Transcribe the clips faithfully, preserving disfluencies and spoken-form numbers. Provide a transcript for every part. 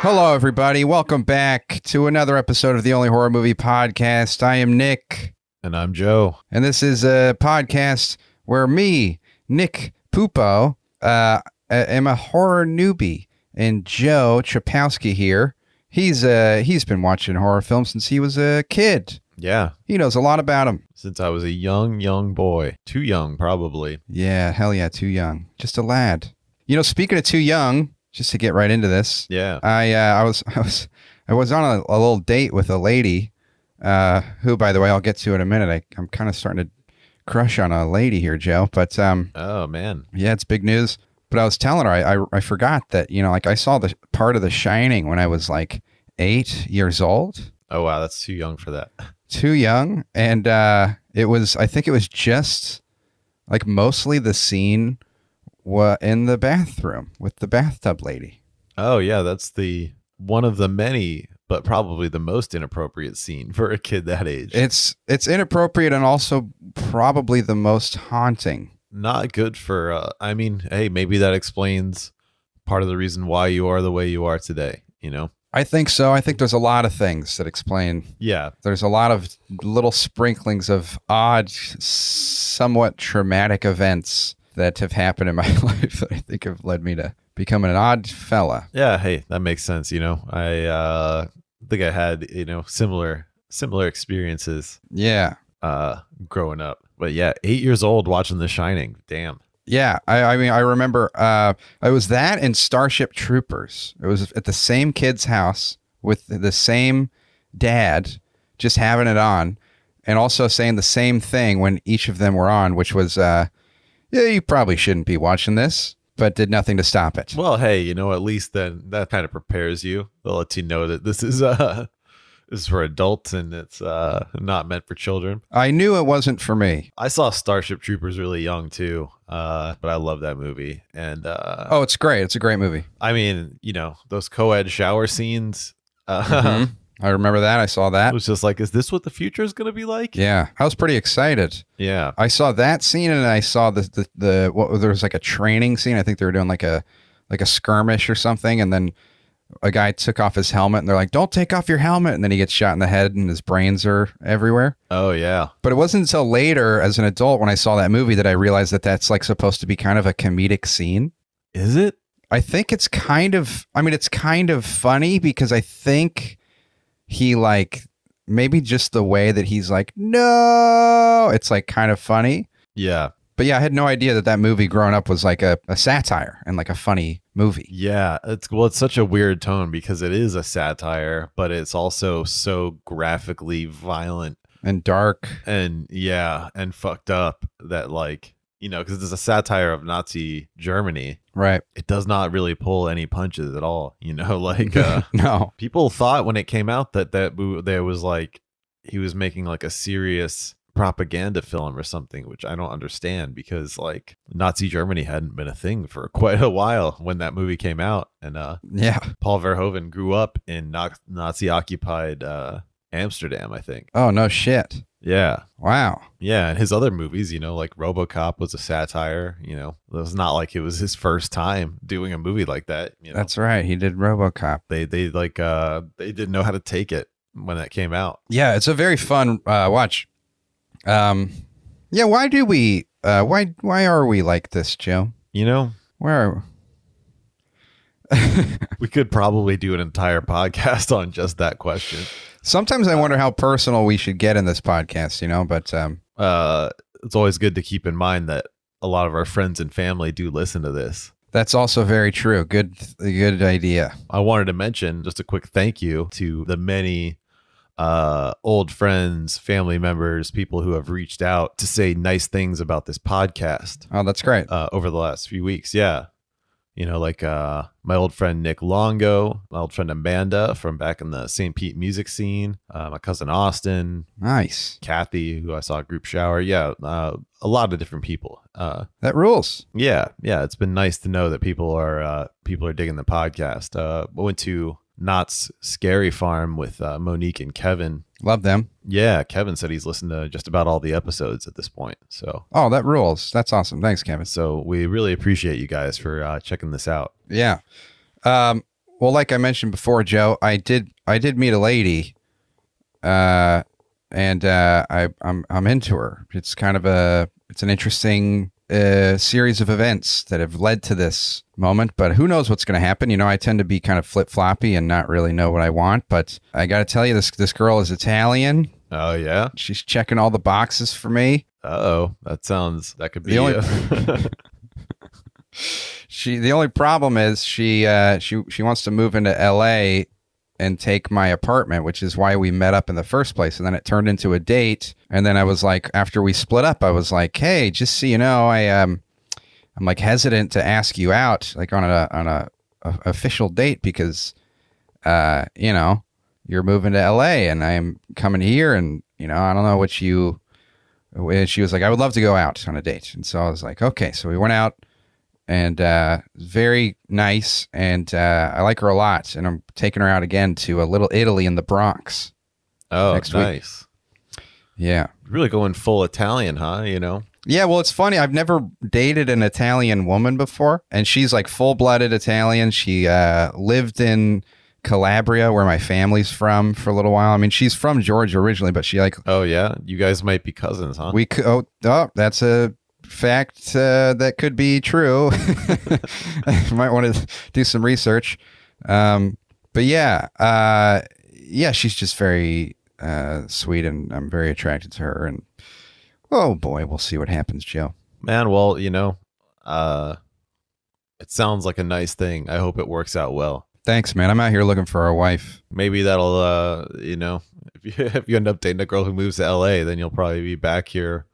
Hello, everybody. Welcome back to another episode of the Only Horror Movie Podcast. I am Nick. And I'm Joe. And this is a podcast where me, Nick Pupo, uh, am a horror newbie. And Joe Chapowski here, he's uh, he's been watching horror films since he was a kid. Yeah. He knows a lot about them. Since I was a young, young boy. Too young, probably. Yeah, hell yeah, too young. Just a lad. You know, speaking of too young, just to get right into this. Yeah. I uh, I was I was I was on a, a little date with a lady, uh, who, by the way, I'll get to in a minute. I, I'm kind of starting to crush on a lady here, Joe. But um oh man. Yeah, it's big news. But I was telling her I, I I forgot that, you know, like I saw the part of The Shining when I was like eight years old. Oh wow, that's too young for that. Too young. And uh it was I think it was just like mostly the scene wa- in the bathroom with the bathtub lady. Oh yeah, that's the one of the many, but probably the most inappropriate scene for a kid that age. It's it's inappropriate and also probably the most haunting. Not good for, uh, I mean, hey, maybe that explains part of the reason why you are the way you are today, you know? I think so. I think there's a lot of things that explain. Yeah. There's a lot of little sprinklings of odd, somewhat traumatic events that have happened in my life that I think have led me to become an odd fella. Yeah, hey, that makes sense, you know? I uh, think I had, you know, similar similar experiences. Yeah. Uh, growing up. But yeah, eight years old watching The Shining. Damn. Yeah. I, I mean, I remember uh, I was that in Starship Troopers. It was at the same kid's house with the same dad, just having it on and also saying the same thing when each of them were on, which was, uh, yeah, you probably shouldn't be watching this, but did nothing to stop it. Well, hey, you know, at least then that kind of prepares you. They'll let you know that this is uh This is for adults and it's uh, not meant for children. I knew it wasn't for me. I saw Starship Troopers really young too, uh, but I love that movie. And uh, oh, it's great. It's a great movie. I mean, you know, those co-ed shower scenes. Uh, mm-hmm. I remember that. I saw that. It was just like, is this what the future is going to be like? Yeah. I was pretty excited. Yeah. I saw that scene and I saw the, the, the what there was like a training scene. I think they were doing like a, like a skirmish or something. And then a guy took off his helmet and they're like, don't take off your helmet. And then he gets shot in the head and his brains are everywhere. Oh, yeah. But it wasn't until later as an adult when I saw that movie that I realized that that's like supposed to be kind of a comedic scene. Is it? I think it's kind of, I mean, it's kind of funny because I think he like, maybe just the way that he's like, no, it's like kind of funny. Yeah. But yeah, I had no idea that that movie growing up was like a, a satire and like a funny movie. Yeah. It's, well, it's such a weird tone because it is a satire, but it's also so graphically violent and dark and yeah, and fucked up that like, you know, because it's a satire of Nazi Germany. Right. It does not really pull any punches at all. You know, like uh, no, people thought when it came out that that there was like he was making like a serious propaganda film or something, which I don't understand because like Nazi Germany hadn't been a thing for quite a while when that movie came out. And uh yeah, Paul Verhoeven grew up in Nazi occupied uh Amsterdam, I think. Oh no shit. Yeah. Wow. Yeah. And his other movies, you know, like RoboCop was a satire, you know, it was not like it was his first time doing a movie like that, you know? That's right, he did RoboCop. They they like uh they didn't know how to take it when that came out. Yeah, it's a very fun uh watch. Um, yeah, why do we, uh, why, why are we like this, Joe? You know, where are we? We could probably do an entire podcast on just that question. Sometimes I wonder how personal we should get in this podcast, you know, but, um, uh, it's always good to keep in mind that a lot of our friends and family do listen to this. That's also very true. Good, good idea. I wanted to mention just a quick thank you to the many uh old friends, family members, people who have reached out to say nice things about this podcast. Oh, that's great. Uh over the last few weeks. Yeah, you know, like uh my old friend Nick Longo, my old friend Amanda from back in the Saint Pete music scene, uh, my cousin Austin. Nice. Kathy, who I saw at group shower. Yeah, uh, a lot of different people. Uh that rules. Yeah, yeah, it's been nice to know that people are uh people are digging the podcast. uh I went to Knott's Scary Farm with uh, Monique and Kevin. Love them. Yeah, Kevin said he's listened to just about all the episodes at this point. So, oh, that rules. That's awesome. Thanks, Kevin. So we really appreciate you guys for uh, checking this out. Yeah. Um, well, like I mentioned before, Joe, I did I did meet a lady, uh, and uh, I I'm I'm into her. It's kind of a it's an interesting uh, series of events that have led to this moment, but who knows what's going to happen. You know, I tend to be kind of flip floppy and not really know what I want. But I got to tell you, this this girl is Italian. Oh yeah, she's checking all the boxes for me. Uh-oh, that sounds that could be. The only, she the only problem is she uh, she she wants to move into L A and take my apartment, which is why we met up in the first place. And then it turned into a date. And then I was like, after we split up, I was like, hey, just so you know, I um, I'm like hesitant to ask you out like on a on a, a official date because uh, you know, you're moving to L A and I'm coming here, and you know, I don't know what you. And she was like, I would love to go out on a date. And so I was like, okay. So we went out, and uh, very nice, and uh, I like her a lot. And I'm taking her out again to a Little Italy in the Bronx. Oh, next nice. Week. Yeah, really going full Italian, huh? You know. Yeah, well, it's funny. I've never dated an Italian woman before, and she's like full-blooded Italian. She uh, lived in Calabria, where my family's from, for a little while. I mean, she's from Georgia originally, but she like. Oh yeah, you guys might be cousins, huh? We could. Oh, oh, that's a fact uh, that could be true. I might want to do some research. Um, but yeah, uh, yeah, she's just very uh, sweet, and I'm very attracted to her. And oh boy, we'll see what happens, Joe. Man, well, you know, uh, it sounds like a nice thing. I hope it works out well. Thanks, man. I'm out here looking for a wife. Maybe that'll, uh, you know, if you, if you end up dating a girl who moves to L A, then you'll probably be back here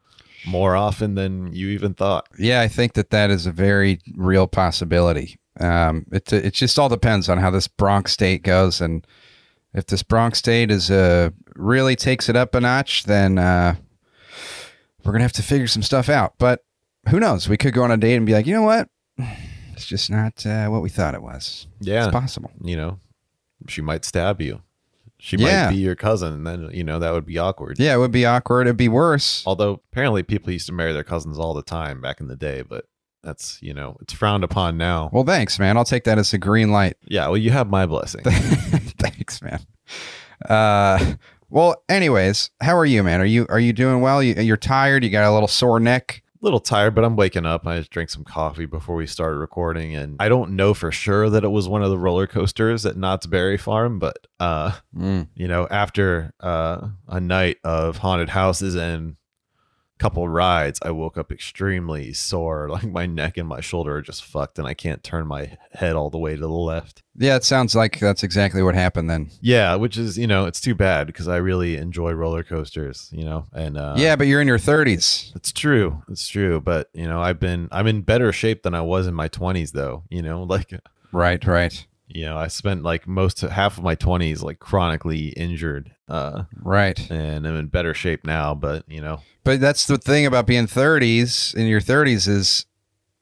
more often than you even thought. Yeah, I think that that is a very real possibility. Um, it, it just all depends on how this Bronx date goes. And if this Bronx date is uh, really takes it up a notch, then uh, we're going to have to figure some stuff out. But who knows? We could go on a date and be like, you know what? It's just not uh, what we thought it was. Yeah. It's possible. You know, she might stab you. She yeah. might be your cousin. And then, you know, that would be awkward. Yeah, it would be awkward. It'd be worse. Although apparently people used to marry their cousins all the time back in the day. But that's, you know, it's frowned upon now. Well, thanks, man. I'll take that as a green light. Yeah. Well, you have my blessing. Thanks, man. Uh, well, anyways, how are you, man? Are you are you doing well? You, you're tired. You got a little sore neck. Little tired, but I'm waking up. I just drank some coffee before we started recording, and I don't know for sure that it was one of the roller coasters at Knott's Berry Farm, but uh mm. you know, after uh a night of haunted houses and a couple rides, I woke up extremely sore. Like my neck and my shoulder are just fucked, and I can't turn my head all the way to the left. Yeah, it sounds like that's exactly what happened then. Yeah, which is, you know, it's too bad because I really enjoy roller coasters, you know, and uh, yeah, but you're in your thirties. It's true. It's true. But, you know, I've been I'm in better shape than I was in my twenties, though, you know, like. Right. Right. You know, I spent like most half of my twenties like chronically injured. Uh, right. And I'm in better shape now. But, you know, but that's the thing about being thirties in your thirties is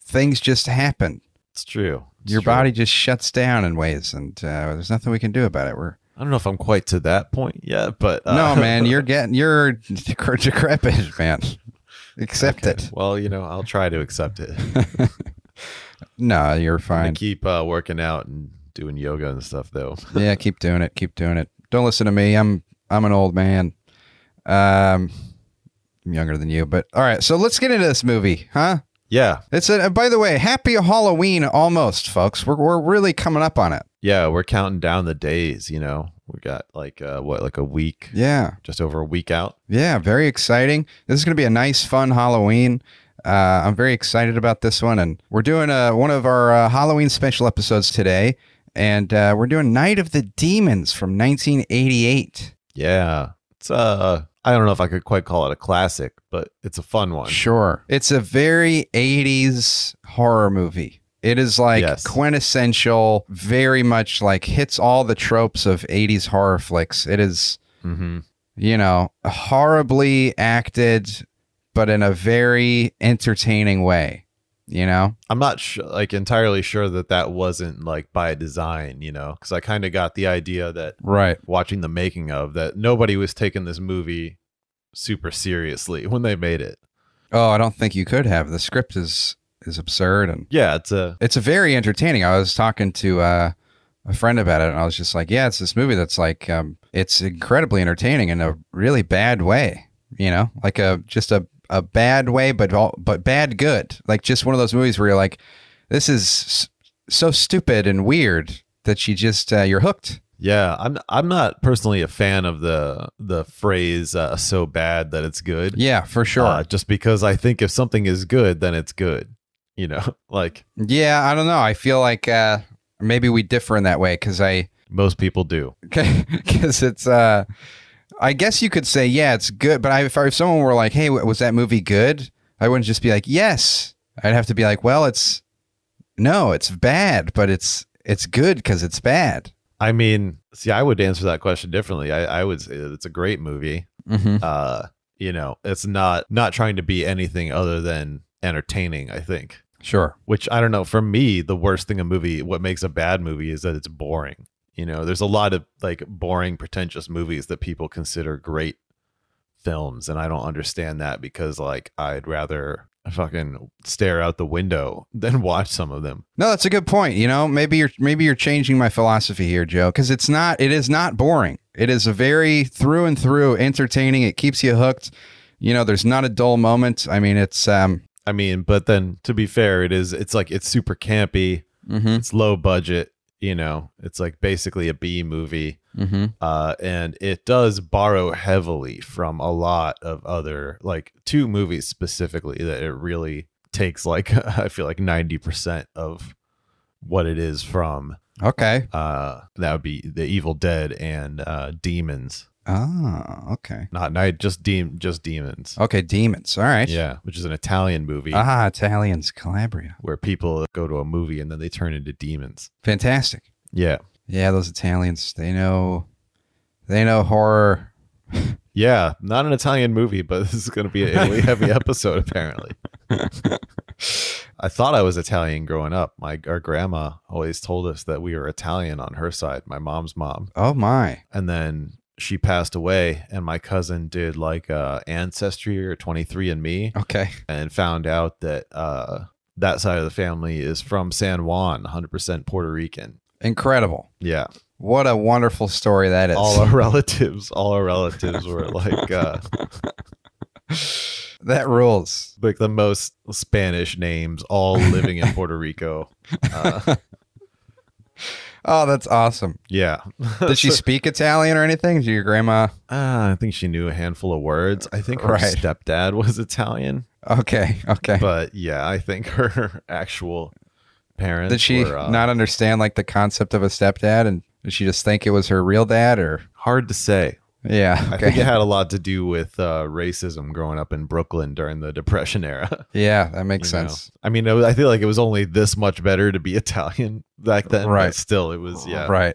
things just happen. It's true. It's your true. Body just shuts down in ways, and uh, there's nothing we can do about it. We're I don't know if I'm quite to that point yet, but uh, no, man, you're getting you're decrepit, man. Accept okay. it. Well, you know, I'll try to accept it. No, you're fine. Keep uh, working out and doing yoga and stuff, though. Yeah, keep doing it. Keep doing it. Don't listen to me. I'm I'm an old man. Um, I'm younger than you, but all right. So let's get into this movie, huh? Yeah. It's a, by the way, happy Halloween almost, folks. We're we're really coming up on it. Yeah, we're counting down the days, you know. We got like uh what like a week. Yeah. Just over a week out. Yeah, very exciting. This is going to be a nice fun Halloween. Uh I'm very excited about this one, and we're doing uh one of our uh, Halloween special episodes today, and uh we're doing Night of the Demons from nineteen eighty-eight. Yeah. It's uh I don't know if I could quite call it a classic, but it's a fun one. Sure. It's a very eighties horror movie. It is like yes. quintessential, very much like hits all the tropes of eighties horror flicks. It is, mm-hmm. you know, horribly acted, but in a very entertaining way. you know? I'm not sh like entirely sure that that wasn't like by design, you know, because I kind of got the idea that right watching the making of that nobody was taking this movie super seriously when they made it. Oh, I don't think you could have. The script is is absurd, and yeah, it's a it's a very entertaining. I was talking to uh, a friend about it, and I was just like, yeah, it's this movie that's like um, it's incredibly entertaining in a really bad way, you know, like a just a a bad way, but all, but bad good, like just one of those movies where you're like, this is so stupid and weird that you just uh, you're hooked. Yeah, I'm I'm not personally a fan of the the phrase uh, so bad that it's good. Yeah, for sure. Uh, just because I think if something is good, then it's good. You know, like yeah, I don't know. I feel like uh, maybe we differ in that way because I most people do because it's. Uh, I guess you could say yeah, it's good. But I, if, if someone were like, hey, was that movie good? I wouldn't just be like yes. I'd have to be like, well, it's no, it's bad, but it's it's good because it's bad. I mean, see, I would answer that question differently. I, I would say it's a great movie. Mm-hmm. Uh, you know, it's not not trying to be anything other than entertaining, I think. Sure. Which I don't know. For me, the worst thing a movie, what makes a bad movie is that it's boring. You know, there's a lot of like boring, pretentious movies that people consider great films. And I don't understand that because like I'd rather fucking stare out the window then watch some of them. No, that's a good point. You know, maybe you're maybe you're changing my philosophy here, Joe, because it's not it is not boring. It is a very through and through entertaining. It keeps you hooked. You know, there's not a dull moment. I mean, it's um I mean, but then to be fair, it is it's like it's super campy. Mm-hmm. It's low budget. You know, it's like basically a B movie. Mm-hmm. Uh, and it does borrow heavily from a lot of other like two movies specifically that it really takes like, I feel like ninety percent of what it is from. OK, uh, that would be The Evil Dead and uh, Demons. Oh, OK. Not night, just de just Demons. OK, Demons. All right. Yeah. Which is an Italian movie. Ah, Italians, Calabria. Where people go to a movie and then they turn into demons. Fantastic. Yeah. Yeah. Those Italians, they know, they know horror. Yeah. Not an Italian movie, but this is going to be a Italy heavy episode, apparently. I thought I was Italian growing up. My our grandma always told us that we were Italian on her side. My mom's mom. Oh, my. And then she passed away, and my cousin did like uh, Ancestry or twenty-three and me. Okay. And found out that uh, that side of the family is from San Juan, one hundred percent Puerto Rican. Incredible. Yeah. What a wonderful story that is. All our relatives, all our relatives were like... Uh, that rules. Like the most Spanish names, all living in Puerto Rico. Uh, oh, that's awesome. Yeah. Did she speak Italian or anything? Did your grandma? Uh, I think she knew a handful of words. I think her right. stepdad was Italian. Okay. Okay. But yeah, I think her actual parents Did she were, uh, not understand like the concept of a stepdad? And did she just think it was her real dad or? Hard to say. Yeah. Okay. I think it had a lot to do with uh, racism growing up in Brooklyn during the Depression era. Yeah, that makes you sense. Know? I mean, it was, I feel like it was only this much better to be Italian back then. Right. But still, it was, yeah. Right.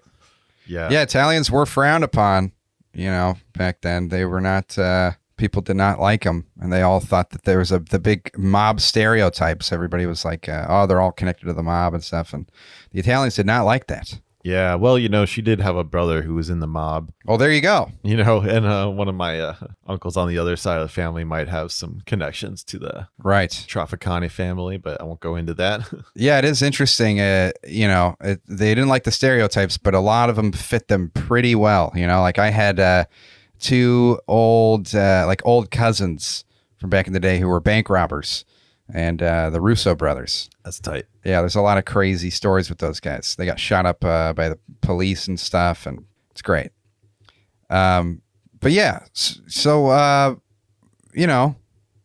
Yeah. Yeah, Italians were frowned upon, you know, back then. They were not, uh, people did not like them. And they all thought that there was a, the big mob stereotypes. Everybody was like, uh, oh, they're all connected to the mob and stuff. And the Italians did not like that. Yeah, well, you know, she did have a brother who was in the mob. Oh, there you go. You know, and uh, one of my uh, uncles on the other side of the family might have some connections to the right Trafficani family, but I won't go into that. Yeah, it is interesting. Uh, you know, it, they didn't like the stereotypes, but a lot of them fit them pretty well. You know, like I had uh, two old, uh, like old cousins from back in the day who were bank robbers. And uh, the Russo brothers. That's tight. Yeah, there's a lot of crazy stories with those guys. They got shot up uh, by the police and stuff, and it's great. Um, but yeah, so, uh, you know,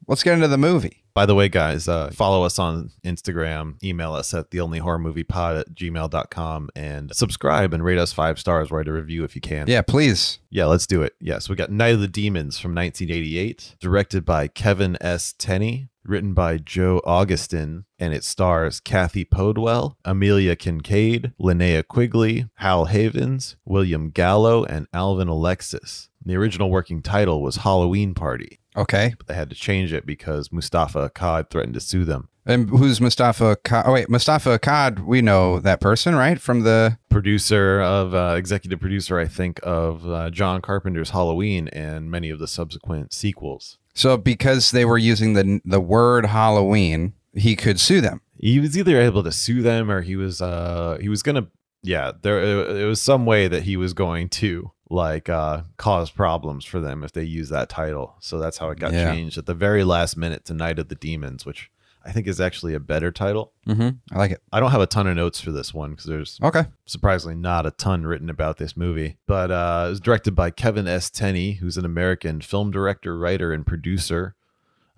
let's get into the movie. By the way, guys, uh, follow us on Instagram, email us at the only horror movie pod at gmail dot com, and subscribe and rate us five stars, write a review if you can. Yeah, please. Yeah, let's do it. Yes, yeah, so we got Night of the Demons from nineteen eighty-eight, directed by Kevin S. Tenney, written by Joe Augustin, and it stars Kathy Podwell, Amelia Kincaid, Linnea Quigley, Hal Havens, William Gallo, and Alvin Alexis. The original working title was Halloween Party. Okay. But they had to change it because Mustapha Akkad threatened to sue them. And who's Mustapha Akkad? Oh, wait, Mustapha Akkad, we know that person, right? From the producer of, uh, executive producer, I think, of uh, John Carpenter's Halloween and many of the subsequent sequels. So because they were using the the word Halloween, he could sue them. He was either able to sue them or he was uh, he was going to. Yeah, there it was some way that he was going to like uh, cause problems for them if they use that title. So that's how it got yeah. changed at the very last minute to Night of the Demons, which I think is actually a better title. Mm-hmm. I like it. I don't have a ton of notes for this one because there's okay. surprisingly not a ton written about this movie. But uh, it was directed by Kevin S. Tenney, who's an American film director, writer, and producer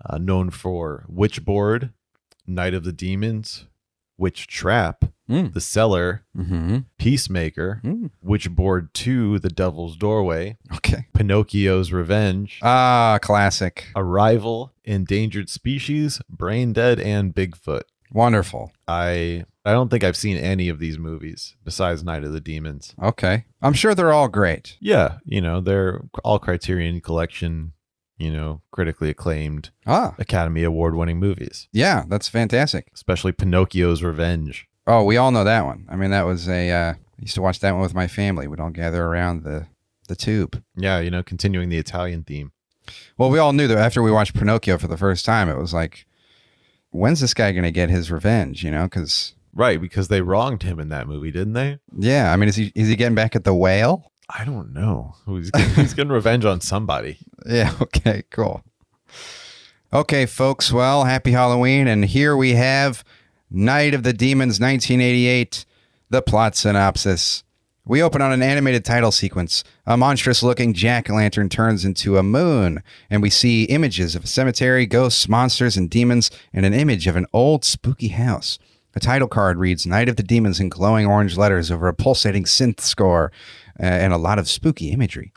uh, known for Witchboard, Night of the Demons, Witch Trap, mm. The Cellar, mm-hmm. Peacemaker, mm. Witchboard two, The Devil's Doorway, okay. Pinocchio's Revenge, ah, classic, Arrival, Endangered Species, Brain Dead, and Bigfoot. Wonderful. I I don't think I've seen any of these movies besides Night of the Demons. Okay, I'm sure they're all great. Yeah, you know they're all Criterion Collection, you know, critically acclaimed ah. Academy Award winning movies. Yeah, that's fantastic. Especially Pinocchio's Revenge. Oh, we all know that one. I mean, that was a, uh, I used to watch that one with my family. We'd all gather around the, the tube. Yeah, you know, continuing the Italian theme. Well, we all knew that after we watched Pinocchio for the first time, it was like, when's this guy going to get his revenge, you know, because... Right, because they wronged him in that movie, didn't they? Yeah, I mean, is he is he getting back at the whale? I don't know. He's getting, he's getting revenge on somebody. Yeah. Okay, cool. Okay, folks. Well, happy Halloween. And here we have Night of the Demons, nineteen eighty-eight, the plot synopsis. We open on an animated title sequence. A monstrous-looking jack-o'-lantern turns into a moon, and we see images of a cemetery, ghosts, monsters, and demons, and an image of an old spooky house. A title card reads Night of the Demons in glowing orange letters over a pulsating synth score. Uh, and a lot of spooky imagery.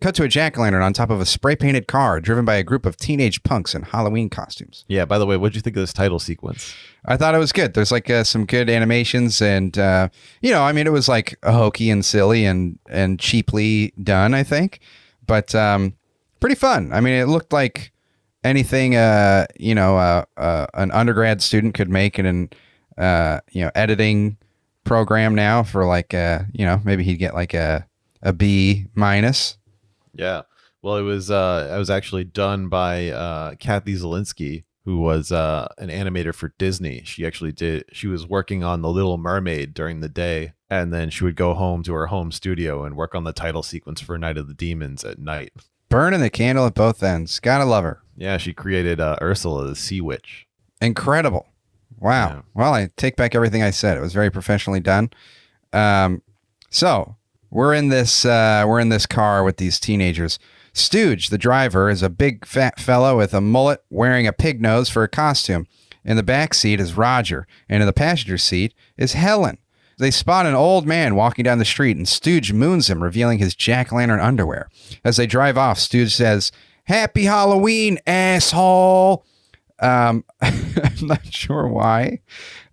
Cut to a jack-o'-lantern on top of a spray-painted car driven by a group of teenage punks in Halloween costumes. Yeah, by the way, what did you think of this title sequence? I thought it was good. There's like uh, some good animations and, uh, you know, I mean, it was like hokey and silly and, and cheaply done, I think. But um, pretty fun. I mean, it looked like anything, uh, you know, uh, uh, an undergrad student could make in an, uh, you know, editing program now for like uh you know maybe he'd get like a a B minus. Yeah, well it was uh I was actually done by uh Kathy Zielinski, who was uh an animator for Disney. She actually did she was working on The Little Mermaid during the day, and then she would go home to her home studio and work on the title sequence for Night of the Demons at night. Burning the candle at both ends, gotta love her. Yeah, she created uh Ursula the Sea Witch. Incredible. Wow. Yeah. Well, I take back everything I said. It was very professionally done. Um, so we're in this uh, we're in this car with these teenagers. Stooge, the driver, is a big fat fellow with a mullet wearing a pig nose for a costume. In the back seat is Roger, and in the passenger seat is Helen. They spot an old man walking down the street, and Stooge moons him, revealing his jack-o'-lantern underwear. As they drive off, Stooge says, "Happy Halloween, asshole!" Um, I'm not sure why.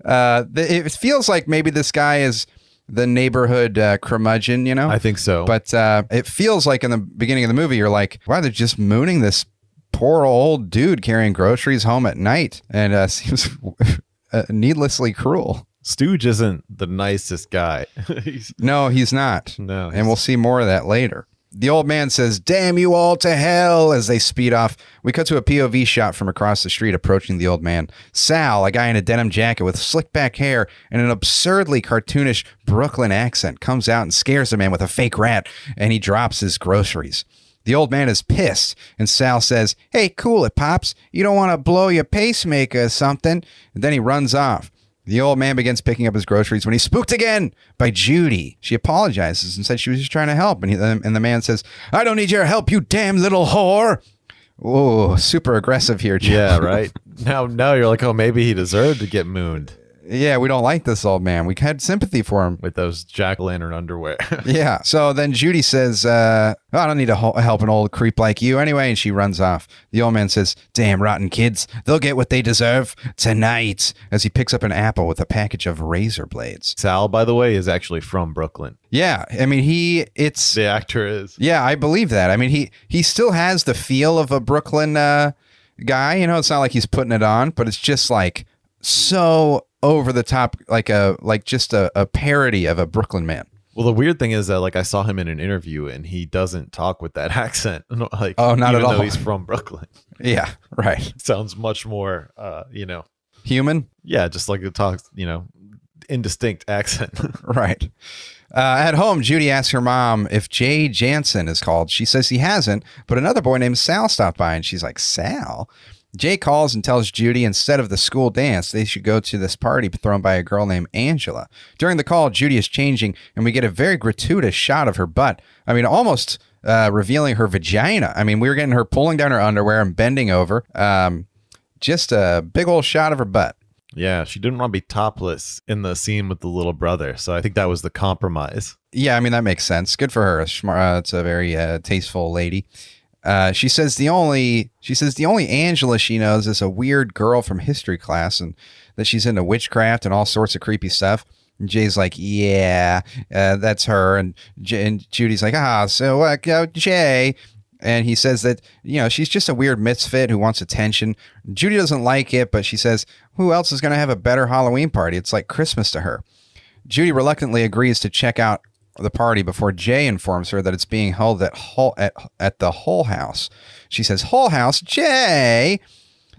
Uh, the, it feels like maybe this guy is the neighborhood uh, curmudgeon, you know? I think so. But uh, it feels like in the beginning of the movie, you're like, wow, they're just mooning this poor old dude carrying groceries home at night. And uh, seems uh, needlessly cruel. Stooge isn't the nicest guy. he's, no, he's not. No, he's... And we'll see more of that later. The old man says, "Damn you all to hell," as they speed off. We cut to a P O V shot from across the street approaching the old man. Sal, a guy in a denim jacket with slick back hair and an absurdly cartoonish Brooklyn accent, comes out and scares the man with a fake rat, and he drops his groceries. The old man is pissed, and Sal says, "Hey, cool it, Pops. You don't want to blow your pacemaker or something." And then he runs off. The old man begins picking up his groceries when he's spooked again by Judy. She apologizes and said she was just trying to help. And, he, and the man says, "I don't need your help, you damn little whore." Oh, super aggressive here, Jim. Yeah, right. Now, now you're like, oh, maybe he deserved to get mooned. Yeah, we don't like this old man. We had sympathy for him. With those jack-o'-lantern underwear. Yeah. So then Judy says, uh, oh, I don't need to help an old creep like you anyway. And she runs off. The old man says, "Damn rotten kids. They'll get what they deserve tonight." As he picks up an apple with a package of razor blades. Sal, by the way, is actually from Brooklyn. Yeah. I mean, he it's the actor is. Yeah, I believe that. I mean, he he still has the feel of a Brooklyn uh, guy. You know, it's not like he's putting it on, but it's just like so over the top, like a like just a, a parody of a Brooklyn man. Well, the weird thing is that, like, I saw him in an interview and he doesn't talk with that accent. Like, oh, not even at all. Though he's from Brooklyn. Yeah, right. Sounds much more, uh, you know, human. Yeah, just like it talks, you know, indistinct accent. Right. Uh, at home, Judy asks her mom if Jay Jansen is called. She says he hasn't, but another boy named Sal stopped by and she's like, Sal? Jay calls and tells Judy instead of the school dance, they should go to this party thrown by a girl named Angela. During the call, Judy is changing, and we get a very gratuitous shot of her butt. I mean, almost uh, revealing her vagina. I mean, we were getting her pulling down her underwear and bending over. Um, just a big old shot of her butt. Yeah, she didn't want to be topless in the scene with the little brother, so I think that was the compromise. Yeah, I mean, that makes sense. Good for her. It's a very uh, tasteful lady. Uh, she says the only she says the only Angela she knows is a weird girl from history class and that she's into witchcraft and all sorts of creepy stuff. And Jay's like, yeah, uh, that's her. And, J- and Judy's like, ah, so uh, Jay. And he says that, you know, she's just a weird misfit who wants attention. Judy doesn't like it, but she says, who else is going to have a better Halloween party? It's like Christmas to her. Judy reluctantly agrees to check out the party before Jay informs her that it's being held at Hull, at, at the Hull House. She says, Hull House, Jay.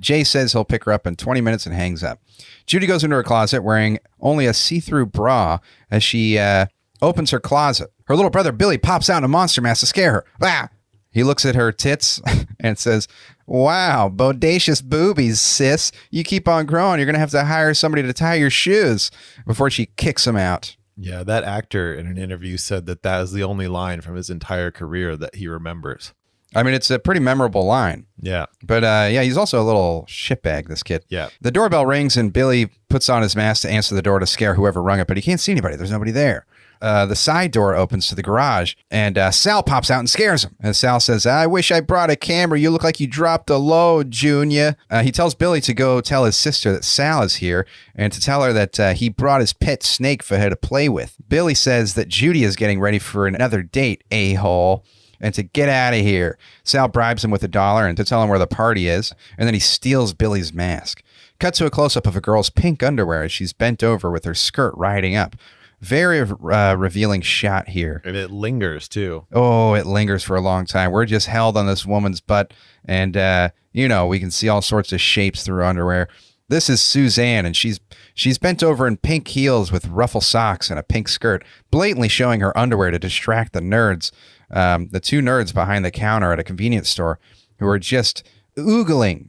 Jay says he'll pick her up in twenty minutes and hangs up. Judy goes into her closet wearing only a see-through bra as she uh, opens her closet. Her little brother, Billy, pops out in a monster mask to scare her. Bah! He looks at her tits and says, wow, bodacious boobies, sis. You keep on growing. You're going to have to hire somebody to tie your shoes before she kicks him out. Yeah, that actor in an interview said that that is the only line from his entire career that he remembers. I mean, it's a pretty memorable line. Yeah. But uh, yeah, he's also a little shitbag, this kid. Yeah. The doorbell rings and Billy puts on his mask to answer the door to scare whoever rung it, but he can't see anybody. There's nobody there. Uh, the side door opens to the garage and uh, Sal pops out and scares him. And Sal says, I wish I brought a camera. You look like you dropped a load, Junior. Uh, he tells Billy to go tell his sister that Sal is here and to tell her that uh, he brought his pet snake for her to play with. Billy says that Judy is getting ready for another date, a-hole, and to get out of here. Sal bribes him with a dollar and to tell him where the party is. And then he steals Billy's mask. Cut to a close-up of a girl's pink underwear as she's bent over with her skirt riding up. Very uh, revealing shot here. And it lingers, too. Oh, it lingers for a long time. We're just held on this woman's butt. And, uh, you know, we can see all sorts of shapes through underwear. This is Suzanne, and she's she's bent over in pink heels with ruffle socks and a pink skirt, blatantly showing her underwear to distract the nerds, um, the two nerds behind the counter at a convenience store who are just oogling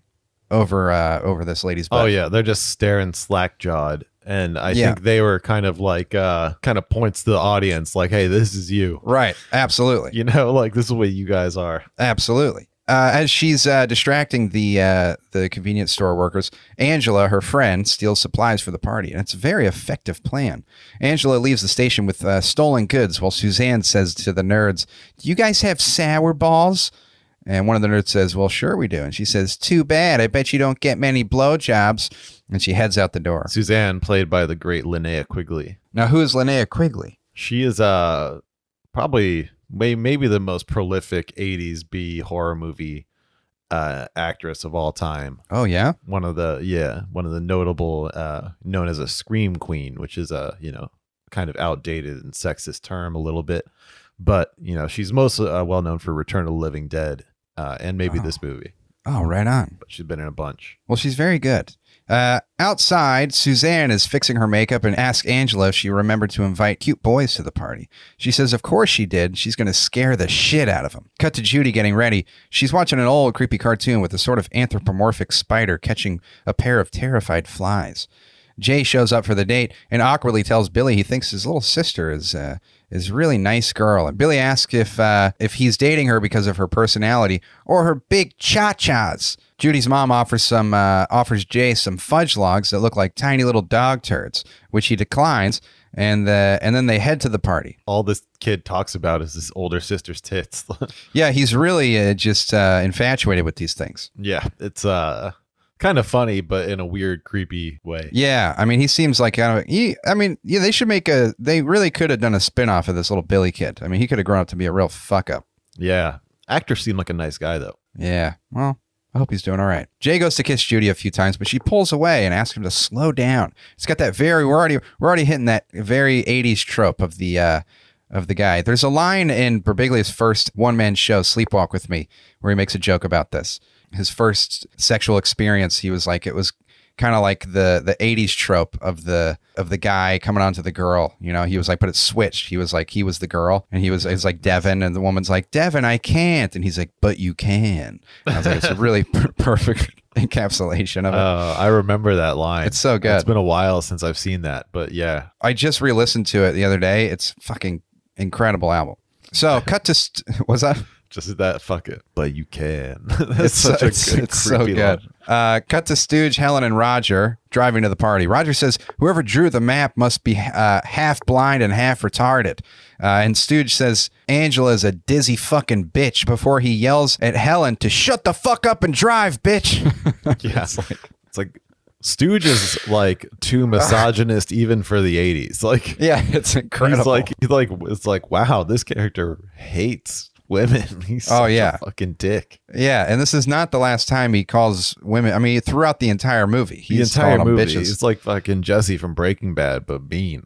over, uh, over this lady's butt. Oh, yeah. They're just staring slack-jawed. And I yeah. think they were kind of like, uh, kind of points to the audience like, hey, this is you. Right. Absolutely. You know, like this is what you guys are. Absolutely. Uh, as she's uh, distracting the uh, the convenience store workers, Angela, her friend, steals supplies for the party. And it's a very effective plan. Angela leaves the station with uh, stolen goods while Suzanne says to the nerds, do you guys have sour balls? And one of the nerds says, well, sure we do. And she says, too bad. I bet you don't get many blowjobs. And she heads out the door. Suzanne, played by the great Linnea Quigley. Now, who is Linnea Quigley? She is uh, probably may, maybe the most prolific eighties B horror movie uh, actress of all time. Oh, yeah. One of the yeah, one of the notable uh, known as a scream queen, which is a, you know, kind of outdated and sexist term a little bit. But, you know, she's most uh, well known for Return of the Living Dead. Uh, and maybe oh. this movie. Oh, right on. But she's been in a bunch. Well, she's very good. Uh, outside, Suzanne is fixing her makeup and asks Angela if she remembered to invite cute boys to the party. She says, of course she did. She's going to scare the shit out of them. Cut to Judy getting ready. She's watching an old creepy cartoon with a sort of anthropomorphic spider catching a pair of terrified flies. Jay shows up for the date and awkwardly tells Billy he thinks his little sister is uh, is a really nice girl. And Billy asks if uh, if he's dating her because of her personality or her big cha-chas. Judy's mom offers some uh, offers Jay some fudge logs that look like tiny little dog turds, which he declines. And the, and then they head to the party. All this kid talks about is his older sister's tits. Yeah, he's really uh, just uh, infatuated with these things. Yeah, it's... Uh... kind of funny, but in a weird, creepy way. Yeah, I mean, he seems like kind of. He, I mean, yeah, they should make a. They really could have done a spinoff of this little Billy kid. I mean, he could have grown up to be a real fuck up. Yeah, actor seemed like a nice guy though. Yeah, well, I hope he's doing all right. Jay goes to kiss Judy a few times, but she pulls away and asks him to slow down. It's got that very, we're already, we're already hitting that very eighties trope of the, uh, of the guy. There's a line in Birbiglia's first one-man show, Sleepwalk With Me, where he makes a joke about this. His first sexual experience, he was like, it was kind of like the the eighties trope of the of the guy coming on to the girl, you know. He was like, but it switched. He was like, he was the girl, and he was, it's like Devin, and the woman's like, Devin, I can't, and he's like, but you can. And I was like, it's a really per perfect encapsulation of it. Oh, I remember that line. It's so good. It's been a while since I've seen that, but yeah, I just re-listened to it the other day. It's fucking incredible album. So cut to st was that just that, fuck it, but you can. That's it's such so, a it's, good, it's creepy so good. Uh, cut to Stooge, Helen, and Roger driving to the party. Roger says, whoever drew the map must be uh, half blind and half retarded. Uh, and Stooge says, Angela's a dizzy fucking bitch, before he yells at Helen to shut the fuck up and drive, bitch. Yeah, it's like, it's like Stooge is like too misogynist even for the eighties. Like, yeah, it's incredible. He's like, he's like, it's like, wow, this character hates women. He's oh such yeah a fucking dick. Yeah, and this is not the last time he calls women, I mean, throughout the entire movie, he's the entire movie bitches. It's like fucking Jesse from Breaking Bad, but mean.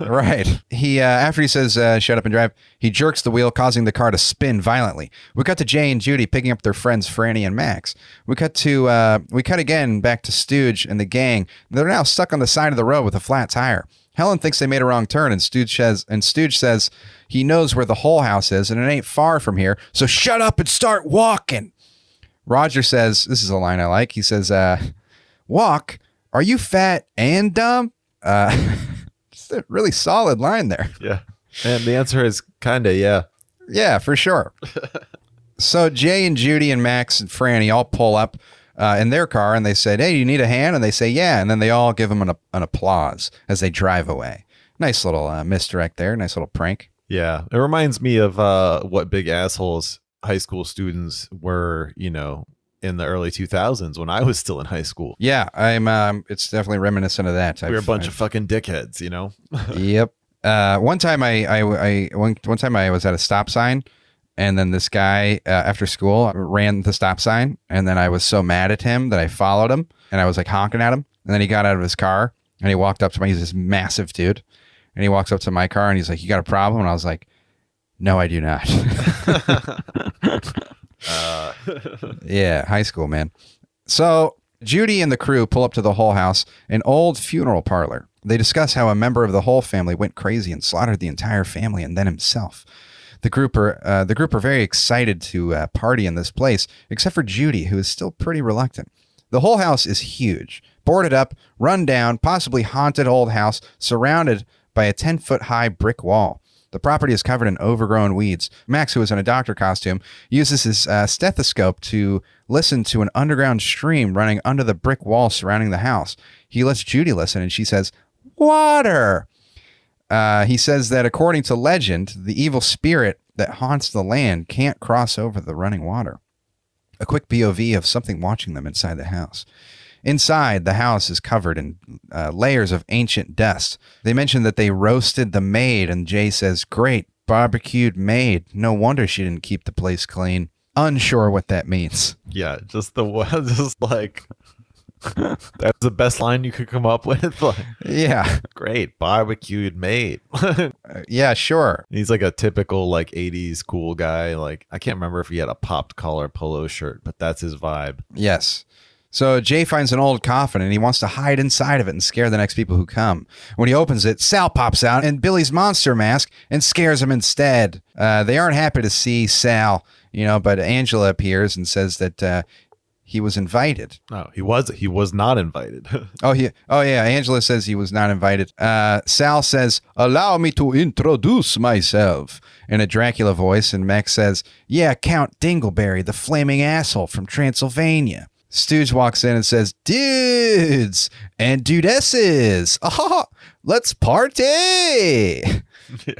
Right. He uh after he says uh shut up and drive, he jerks the wheel, causing the car to spin violently. We cut to Jay and Judy picking up their friends Franny and Max. We cut to uh we cut again back to Stooge and the gang. They're now stuck on the side of the road with a flat tire. Helen thinks they made a wrong turn, and Stooge says, and Stooge says he knows where the whole house is, and it ain't far from here, so shut up and start walking. Roger says, this is a line I like, he says, uh, walk? Are you fat and dumb? Uh, it's a really solid line there. Yeah, and the answer is kind of, yeah. Yeah, for sure. So Jay and Judy and Max and Franny all pull up Uh, in their car, and they said, hey, you need a hand? And they say, yeah. And then they all give him an, an applause as they drive away. Nice little uh, misdirect there. Nice little prank. Yeah. It reminds me of uh, what big assholes high school students were, you know, in the early two thousands when I was still in high school. Yeah. I'm. Um, it's definitely reminiscent of that. We were a bunch I've, of fucking dickheads, you know? Yep. Uh, one time I, I, I one, one time I was at a stop sign, and then this guy, uh, after school, ran the stop sign. And then I was so mad at him that I followed him. And I was like honking at him. And then he got out of his car. And he walked up to me. He's this massive dude. And he walks up to my car. And he's like, you got a problem? And I was like, no, I do not. uh. Yeah, high school, man. So Judy and the crew pull up to the Hull house, an old funeral parlor. They discuss how a member of the Hull family went crazy and slaughtered the entire family and then himself. The group are uh, the group are very excited to uh, party in this place, except for Judy, who is still pretty reluctant. The whole house is huge, boarded up, run down, possibly haunted old house surrounded by a ten foot high brick wall. The property is covered in overgrown weeds. Max, who is in a doctor costume, uses his uh, stethoscope to listen to an underground stream running under the brick wall surrounding the house. He lets Judy listen, and she says, "Water." Uh, he says that according to legend, the evil spirit that haunts the land can't cross over the running water. A quick P O V of something watching them inside the house. Inside, the house is covered in uh, layers of ancient dust. They mention that they roasted the maid, and Jay says, great, barbecued maid. No wonder she didn't keep the place clean. Unsure what that means. Yeah, just the one, just like... That's the best line you could come up with. Like, yeah, great barbecued mate. uh, yeah, sure. He's like a typical like eighties cool guy. Like, I can't remember if he had a popped collar polo shirt, but that's his vibe. Yes. So Jay finds an old coffin, and he wants to hide inside of it and scare the next people who come. When he opens it, Sal pops out in Billy's monster mask and scares him instead. Uh, they aren't happy to see Sal, you know, but Angela appears and says that uh, he was invited. Oh, he was he was not invited. oh, he, oh, yeah. Angela says he was not invited. Uh, Sal says, allow me to introduce myself in a Dracula voice. And Max says, yeah, Count Dingleberry, the flaming asshole from Transylvania. Stooge walks in and says, dudes and dudesses, oh, let's party. Yeah.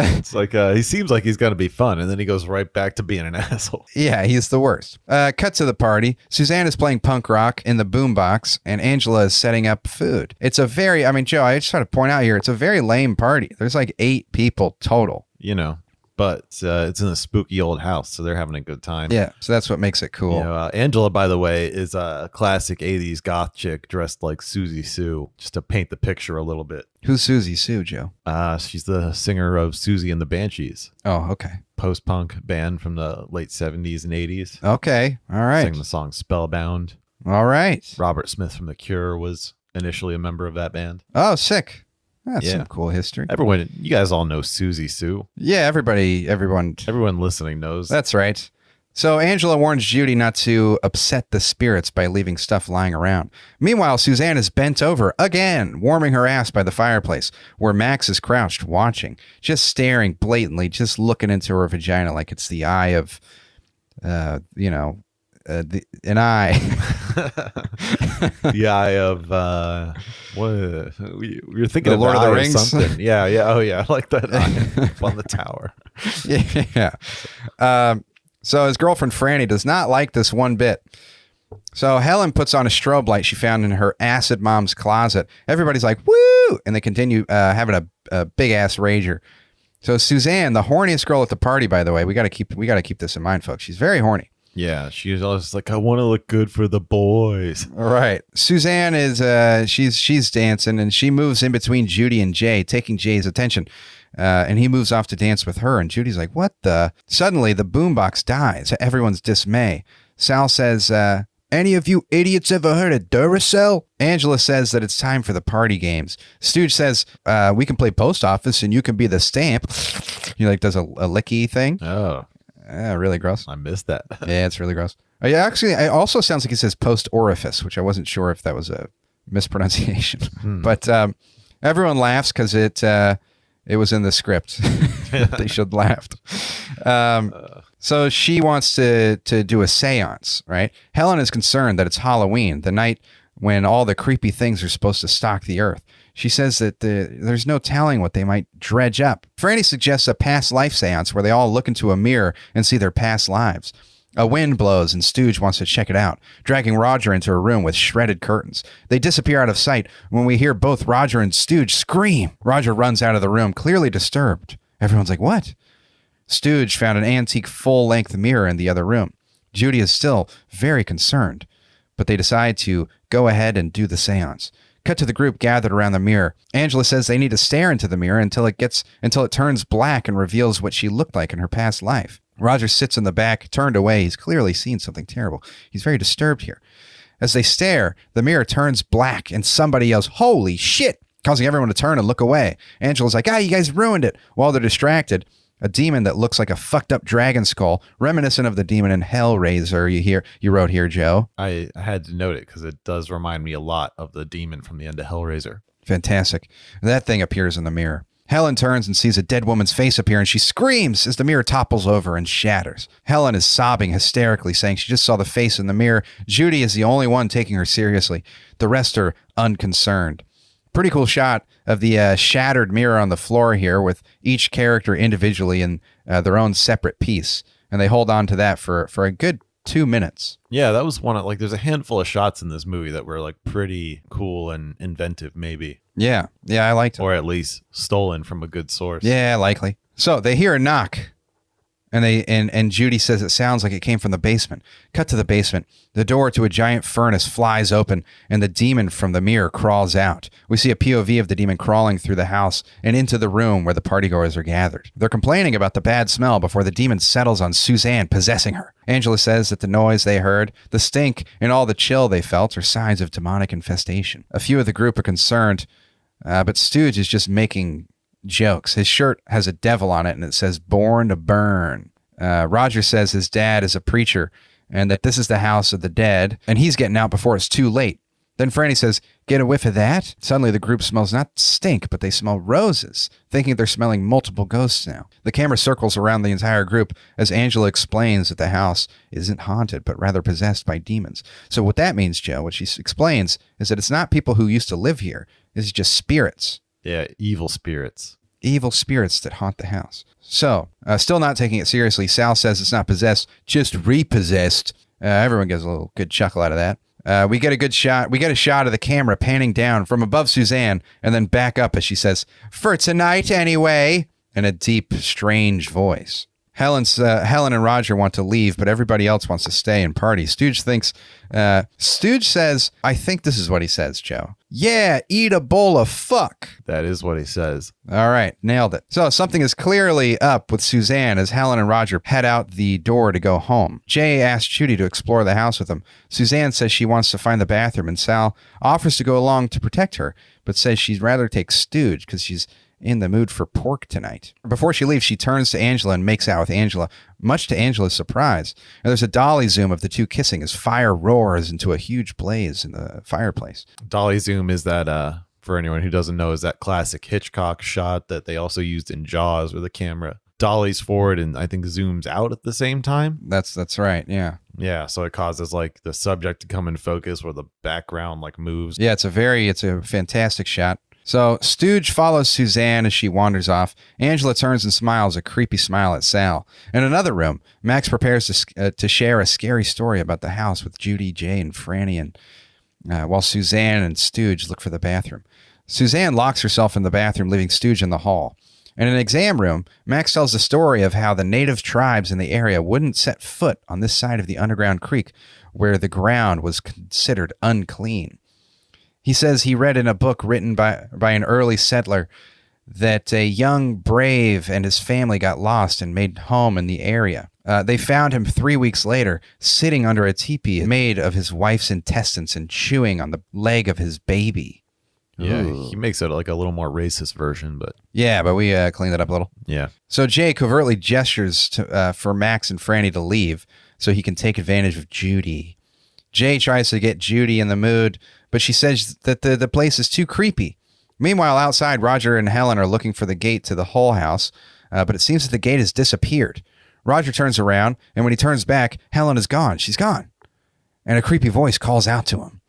It's like uh, he seems like he's going to be fun, and then he goes right back to being an asshole. Yeah, he's the worst. Uh, cut to the party. Suzanne is playing punk rock in the boombox, and Angela is setting up food. It's a very, I mean, Joe, I just want to point out here, it's a very lame party. There's like eight people total. You know, but uh, it's in a spooky old house, so they're having a good time. Yeah, so that's what makes it cool. You know, uh, Angela, by the way, is a classic eighties goth chick dressed like Siouxsie Sioux, just to paint the picture a little bit. Who's Siouxsie Sioux, Joe? Uh, she's the singer of Siouxsie and the Banshees. Oh, okay. Post-punk band from the late seventies and eighties. Okay, all right. Sing the song Spellbound. All right. Robert Smith from The Cure was initially a member of that band. Oh, sick. That's yeah. some cool history. Everyone, you guys all know Siouxsie Sioux. Yeah, everybody, everyone. Everyone listening knows. That's right. So Angela warns Judy not to upset the spirits by leaving stuff lying around. Meanwhile, Suzanne is bent over again, warming her ass by the fireplace, where Max is crouched watching, just staring blatantly, just looking into her vagina like it's the eye of, uh, you know, uh, the, an eye. The eye of uh what uh, we, we were thinking the of Lord of the Rings or something. yeah yeah oh yeah I like that eye on the tower. Yeah um so his girlfriend Franny does not like this one bit, so Helen puts on a strobe light she found in her acid mom's closet. Everybody's like woo, and they continue uh having a, a big ass rager. So Suzanne, the horniest girl at the party, by the way, we got to keep we got to keep this in mind, folks. She's very horny. Yeah, she's always like, I want to look good for the boys. All right. Suzanne is, uh, she's she's dancing, and she moves in between Judy and Jay, taking Jay's attention. Uh, and he moves off to dance with her, and Judy's like, what the? Suddenly, the boombox dies. Everyone's dismay. Sal says, uh, any of you idiots ever heard of Duracell? Angela says that it's time for the party games. Stooge says, uh, we can play post office, and you can be the stamp. He like does a, a licky thing. Oh. Yeah, really gross. I missed that. Yeah, it's really gross. Oh, yeah, actually, it also sounds like it says post orifice, which I wasn't sure if that was a mispronunciation. Hmm. But um, everyone laughs because it uh, it was in the script. They should laugh. Um, so she wants to to do a séance, right? Helen is concerned that it's Halloween, the night when all the creepy things are supposed to stalk the earth. She says that the, there's no telling what they might dredge up. Franny suggests a past life seance where they all look into a mirror and see their past lives. A wind blows and Stooge wants to check it out, dragging Roger into a room with shredded curtains. They disappear out of sight when we hear both Roger and Stooge scream. Roger runs out of the room, clearly disturbed. Everyone's like, what? Stooge found an antique full-length mirror in the other room. Judy is still very concerned, but they decide to go ahead and do the seance. Cut to the group gathered around the mirror. Angela says they need to stare into the mirror until it gets until it turns black and reveals what she looked like in her past life. Roger sits in the back, turned away. He's clearly seen something terrible. He's very disturbed here. As they stare, the mirror turns black and somebody yells, holy shit, causing everyone to turn and look away. Angela's like, ah, you guys ruined it. While they're distracted, a demon that looks like a fucked up dragon skull, reminiscent of the demon in Hellraiser. You hear, you wrote here, Joe. I had to note it because it does remind me a lot of the demon from the end of Hellraiser. Fantastic. That thing appears in the mirror. Helen turns and sees a dead woman's face appear, and she screams as the mirror topples over and shatters. Helen is sobbing hysterically, saying she just saw the face in the mirror. Judy is the only one taking her seriously. The rest are unconcerned. Pretty cool shot of the uh, shattered mirror on the floor here, with each character individually in uh, their own separate piece. And they hold on to that for, for a good two minutes. Yeah, that was one of, like, there's a handful of shots in this movie that were, like, pretty cool and inventive, maybe. Yeah, yeah, I liked it. Or at least stolen from a good source. Yeah, likely. So they hear a knock. And they and, and Judy says it sounds like it came from the basement. Cut to the basement. The door to a giant furnace flies open, and the demon from the mirror crawls out. We see a P O V of the demon crawling through the house and into the room where the partygoers are gathered. They're complaining about the bad smell before the demon settles on Suzanne, possessing her. Angela says that the noise they heard, the stink, and all the chill they felt are signs of demonic infestation. A few of the group are concerned, uh, but Stooge is just making jokes. His shirt has a devil on it and it says born to burn. uh Roger says his dad is a preacher and that this is the house of the dead and he's getting out before it's too late. Then Franny says get a whiff of that. Suddenly the group smells not stink but they smell roses, thinking they're smelling multiple ghosts now. The camera circles around the entire group as Angela explains that the house isn't haunted but rather possessed by demons. So what that means, Joe, what she explains is that it's not people who used to live here, it's just spirits. Yeah, evil spirits. Evil spirits that haunt the house. So, uh, still not taking it seriously, Sal says it's not possessed, just repossessed. Uh, everyone gets a little good chuckle out of that. Uh, we get a good shot. We get a shot of the camera panning down from above Suzanne and then back up as she says, for tonight anyway. in a deep, strange voice. Helen's, uh, Helen and Roger want to leave, but everybody else wants to stay and party. Stooge thinks, uh, Stooge says, I think this is what he says, Joe. Yeah, eat a bowl of fuck. That is what he says. All right, nailed it. So something is clearly up with Suzanne as Helen and Roger head out the door to go home. Jay asks Judy to explore the house with him. Suzanne says she wants to find the bathroom, and Sal offers to go along to protect her, but says she'd rather take Stooge because she's in the mood for pork tonight. Before she leaves, she turns to Angela and makes out with Angela, much to Angela's surprise. And there's a dolly zoom of the two kissing as fire roars into a huge blaze in the fireplace. Dolly zoom is that, uh, for anyone who doesn't know, is that classic Hitchcock shot that they also used in Jaws where the camera dollies forward and I think zooms out at the same time. That's that's right. Yeah. Yeah. So it causes like the subject to come in focus where the background like moves. Yeah, it's a very, it's a fantastic shot. So Stooge follows Suzanne as she wanders off. Angela turns and smiles a creepy smile at Sal. In another room, Max prepares to, uh, to share a scary story about the house with Judy, Jay, and Franny, and uh, while Suzanne and Stooge look for the bathroom. Suzanne locks herself in the bathroom, leaving Stooge in the hall. In an exam room, Max tells the story of how the native tribes in the area wouldn't set foot on this side of the underground creek where the ground was considered unclean. He says he read in a book written by, by an early settler that a young brave and his family got lost and made home in the area. Uh, they found him three weeks later, sitting under a teepee made of his wife's intestines and chewing on the leg of his baby. Yeah, Ooh. He makes it like a little more racist version, but... Yeah, but we uh, cleaned that up a little. Yeah. So Jay covertly gestures to, uh, for Max and Franny to leave so he can take advantage of Judy. Jay tries to get Judy in the mood, but she says that the, the place is too creepy. Meanwhile, outside, Roger and Helen are looking for the gate to the whole house, uh, but it seems that the gate has disappeared. Roger turns around, and when he turns back, Helen is gone. She's gone. And a creepy voice calls out to him.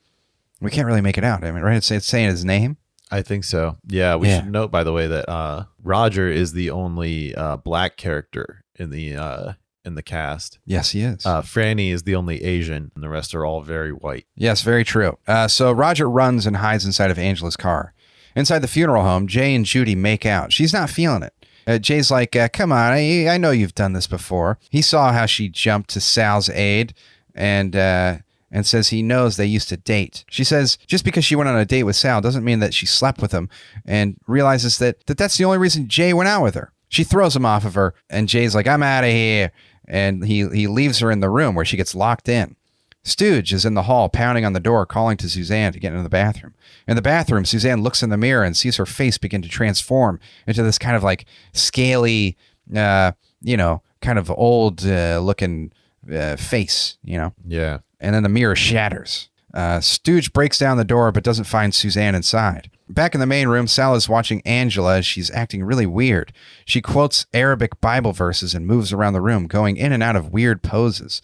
We can't really make it out. I mean, right? It's, it's saying his name. I think so. Yeah, we yeah. should note, by the way, that uh, Roger is the only uh, black character in the uh in the cast. Yes, he is. Uh, Franny is the only Asian, and the rest are all very white. Yes, very true. Uh, so Roger runs and hides inside of Angela's car. Inside the funeral home, Jay and Judy make out. She's not feeling it. Uh, Jay's like, uh, come on, I, I know you've done this before. He saw how she jumped to Sal's aid and uh, and says he knows they used to date. She says just because she went on a date with Sal doesn't mean that she slept with him, and realizes that, that that's the only reason Jay went out with her. She throws him off of her, and Jay's like, I'm out of here. And he, he leaves her in the room where she gets locked in. Stooge is in the hall, pounding on the door, calling to Suzanne to get into the bathroom. In the bathroom, Suzanne looks in the mirror and sees her face begin to transform into this kind of like scaly, uh, you know, kind of old uh, looking uh, face, you know? Yeah. And then the mirror shatters. Uh, Stooge breaks down the door, but doesn't find Suzanne inside. Back in the main room, Sal is watching Angela as she's acting really weird. She quotes Arabic Bible verses and moves around the room, going in and out of weird poses,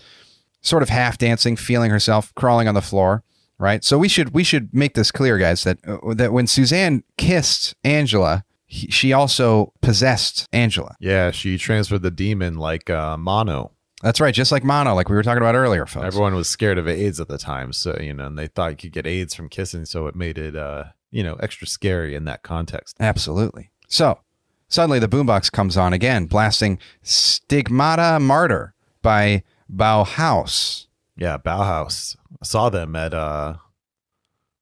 sort of half dancing, feeling herself, crawling on the floor. Right. So we should we should make this clear, guys, that uh, that when Suzanne kissed Angela, he, she also possessed Angela. Yeah, she transferred the demon like uh, mono. That's right. Just like mono, like we were talking about earlier, folks. Everyone was scared of AIDS at the time. So, you know, and they thought you could get AIDS from kissing. So it made it, uh, you know, extra scary in that context. Absolutely. So suddenly the boombox comes on again, blasting Stigmata Martyr by Bauhaus. Yeah, Bauhaus. I saw them at uh,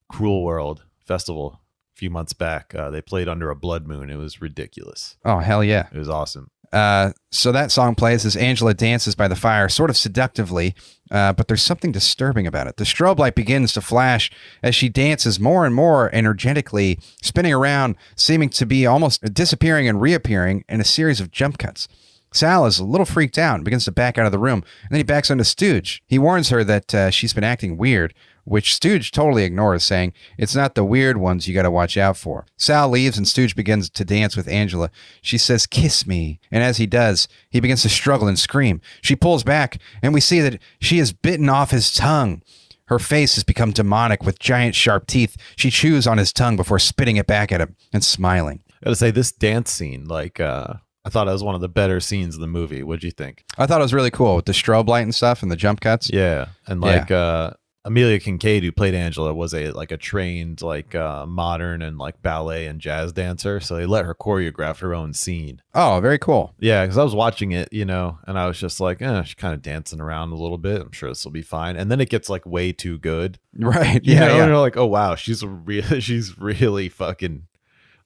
Cruel World Festival a few months back. Uh, they played under a blood moon. It was ridiculous. Oh, hell yeah. It was awesome. Uh, so that song plays as Angela dances by the fire, sort of seductively, uh, but there's something disturbing about it. The strobe light begins to flash as she dances more and more energetically, spinning around, seeming to be almost disappearing and reappearing in a series of jump cuts. Sal is a little freaked out and begins to back out of the room, and then he backs onto Stooge. He warns her that uh, she's been acting weird, which Stooge totally ignores, saying, it's not the weird ones you got to watch out for. Sal leaves, and Stooge begins to dance with Angela. She says, kiss me. And as he does, he begins to struggle and scream. She pulls back, and we see that she has bitten off his tongue. Her face has become demonic with giant sharp teeth. She chews on his tongue before spitting it back at him and smiling. I gotta say, this dance scene, like... uh I thought it was one of the better scenes in the movie. What'd you think? I thought it was really cool with the strobe light and stuff and the jump cuts. Yeah. And like, yeah. Uh, Amelia Kincaid, who played Angela, was a like a trained like uh, modern and like ballet and jazz dancer. So they let her choreograph her own scene. Oh, very cool. Yeah, because I was watching it, you know, and I was just like, eh, she's kind of dancing around a little bit. I'm sure this will be fine. And then it gets like way too good. Right. You yeah, know? Yeah. And you're like, oh, wow, she's really she's really fucking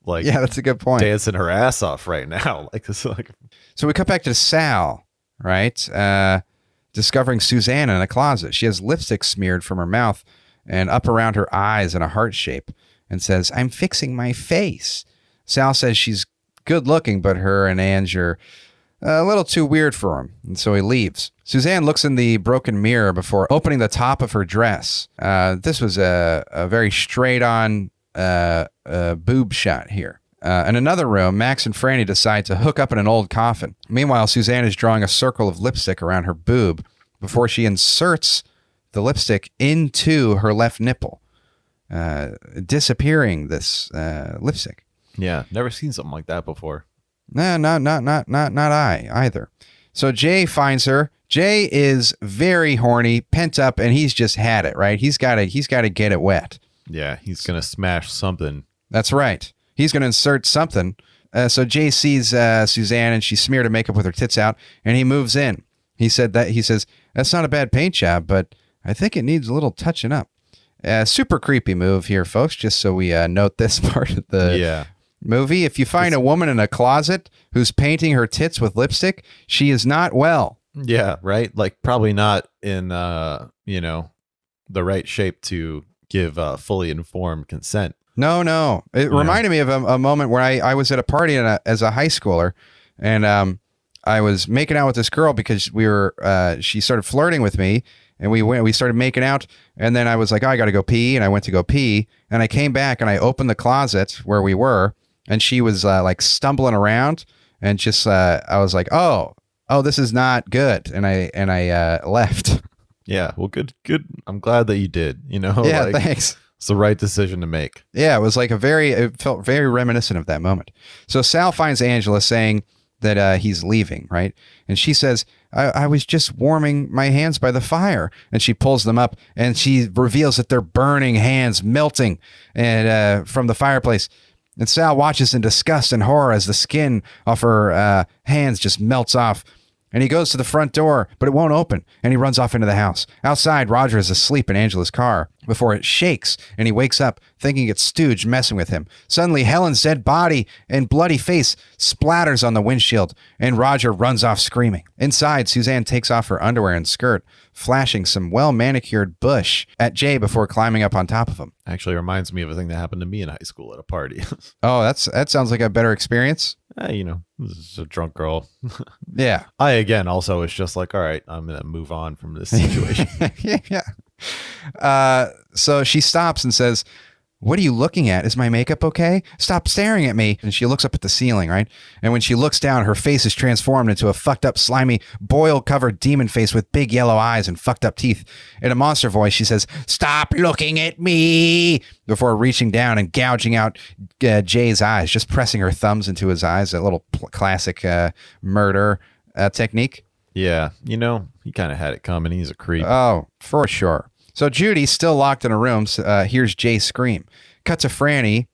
like, yeah, that's a good point. Dancing her ass off right now. Like this. Like, so we cut back to Sal, right? Uh, discovering Susanna in a closet. She has lipstick smeared from her mouth and up around her eyes in a heart shape, and says, I'm fixing my face. Sal says she's good looking, but her and Ange are a little too weird for him, and so he leaves. Suzanne looks in the broken mirror before opening the top of her dress. Uh, this was a, a very straight-on uh, uh, boob shot here. Uh, in another room, Max and Franny decide to hook up in an old coffin. Meanwhile, Suzanne is drawing a circle of lipstick around her boob before she inserts the lipstick into her left nipple, uh, disappearing this uh, lipstick. Yeah, never seen something like that before. No, not, not, not, not, not I either. So Jay finds her. Jay is very horny, pent up, and he's just had it, right? He's got to, he's got to get it wet. Yeah, he's gonna smash something. That's right. He's going to insert something. Uh, so Jay sees uh, Suzanne, and she smeared her makeup with her tits out, and he moves in. He said that he says, that's not a bad paint job, but I think it needs a little touching up. Uh, super creepy move here, folks, just so we uh, note this part of the yeah. movie. If you find it's a woman in a closet who's painting her tits with lipstick, she is not well. Yeah, right? Like probably not in, uh, you know, the right shape to give uh, fully informed consent. No, no. It yeah. reminded me of a, a moment where I, I was at a party in a, as a high schooler, and um, I was making out with this girl because we were, uh, she started flirting with me, and we went, we started making out, and then I was like, oh, I got to go pee, and I went to go pee, and I came back, and I opened the closet where we were, and she was uh, like stumbling around, and just, uh, I was like, oh, oh, this is not good, and I, and I uh, left. Yeah, well, good, good. I'm glad that you did, you know? Yeah, like, thanks. It's the right decision to make. Yeah, it was like a very, it felt very reminiscent of that moment. So Sal finds Angela saying that uh, he's leaving, right? And she says, I, I was just warming my hands by the fire. And she pulls them up, and she reveals that they're burning hands melting and uh, from the fireplace. And Sal watches in disgust and horror as the skin off her uh, hands just melts off. And he goes to the front door, but it won't open, and he runs off into the house. Outside, Roger is asleep in Angela's car before it shakes, and he wakes up thinking it's Stooge messing with him. Suddenly, Helen's dead body and bloody face splatters on the windshield, and Roger runs off screaming. Inside, Suzanne takes off her underwear and skirt, flashing some well-manicured bush at Jay before climbing up on top of him. Actually reminds me of a thing that happened to me in high school at a party. Oh, that's that sounds like a better experience. Eh, you know, this is a drunk girl. Yeah. I, again, also was just like, all right, I'm going to move on from this situation. Yeah. Uh, so she stops and says, what are you looking at? Is my makeup okay? Stop staring at me. And she looks up at the ceiling, right? And when she looks down, her face is transformed into a fucked up, slimy, boil-covered demon face with big yellow eyes and fucked up teeth. In a monster voice, she says, stop looking at me, before reaching down and gouging out uh, Jay's eyes, just pressing her thumbs into his eyes, a little classic uh, murder uh, technique. Yeah, you know, he kind of had it coming. He's a creep. Oh, for sure. So Judy, still locked in a room, uh, hears Jay scream. Cut to Franny.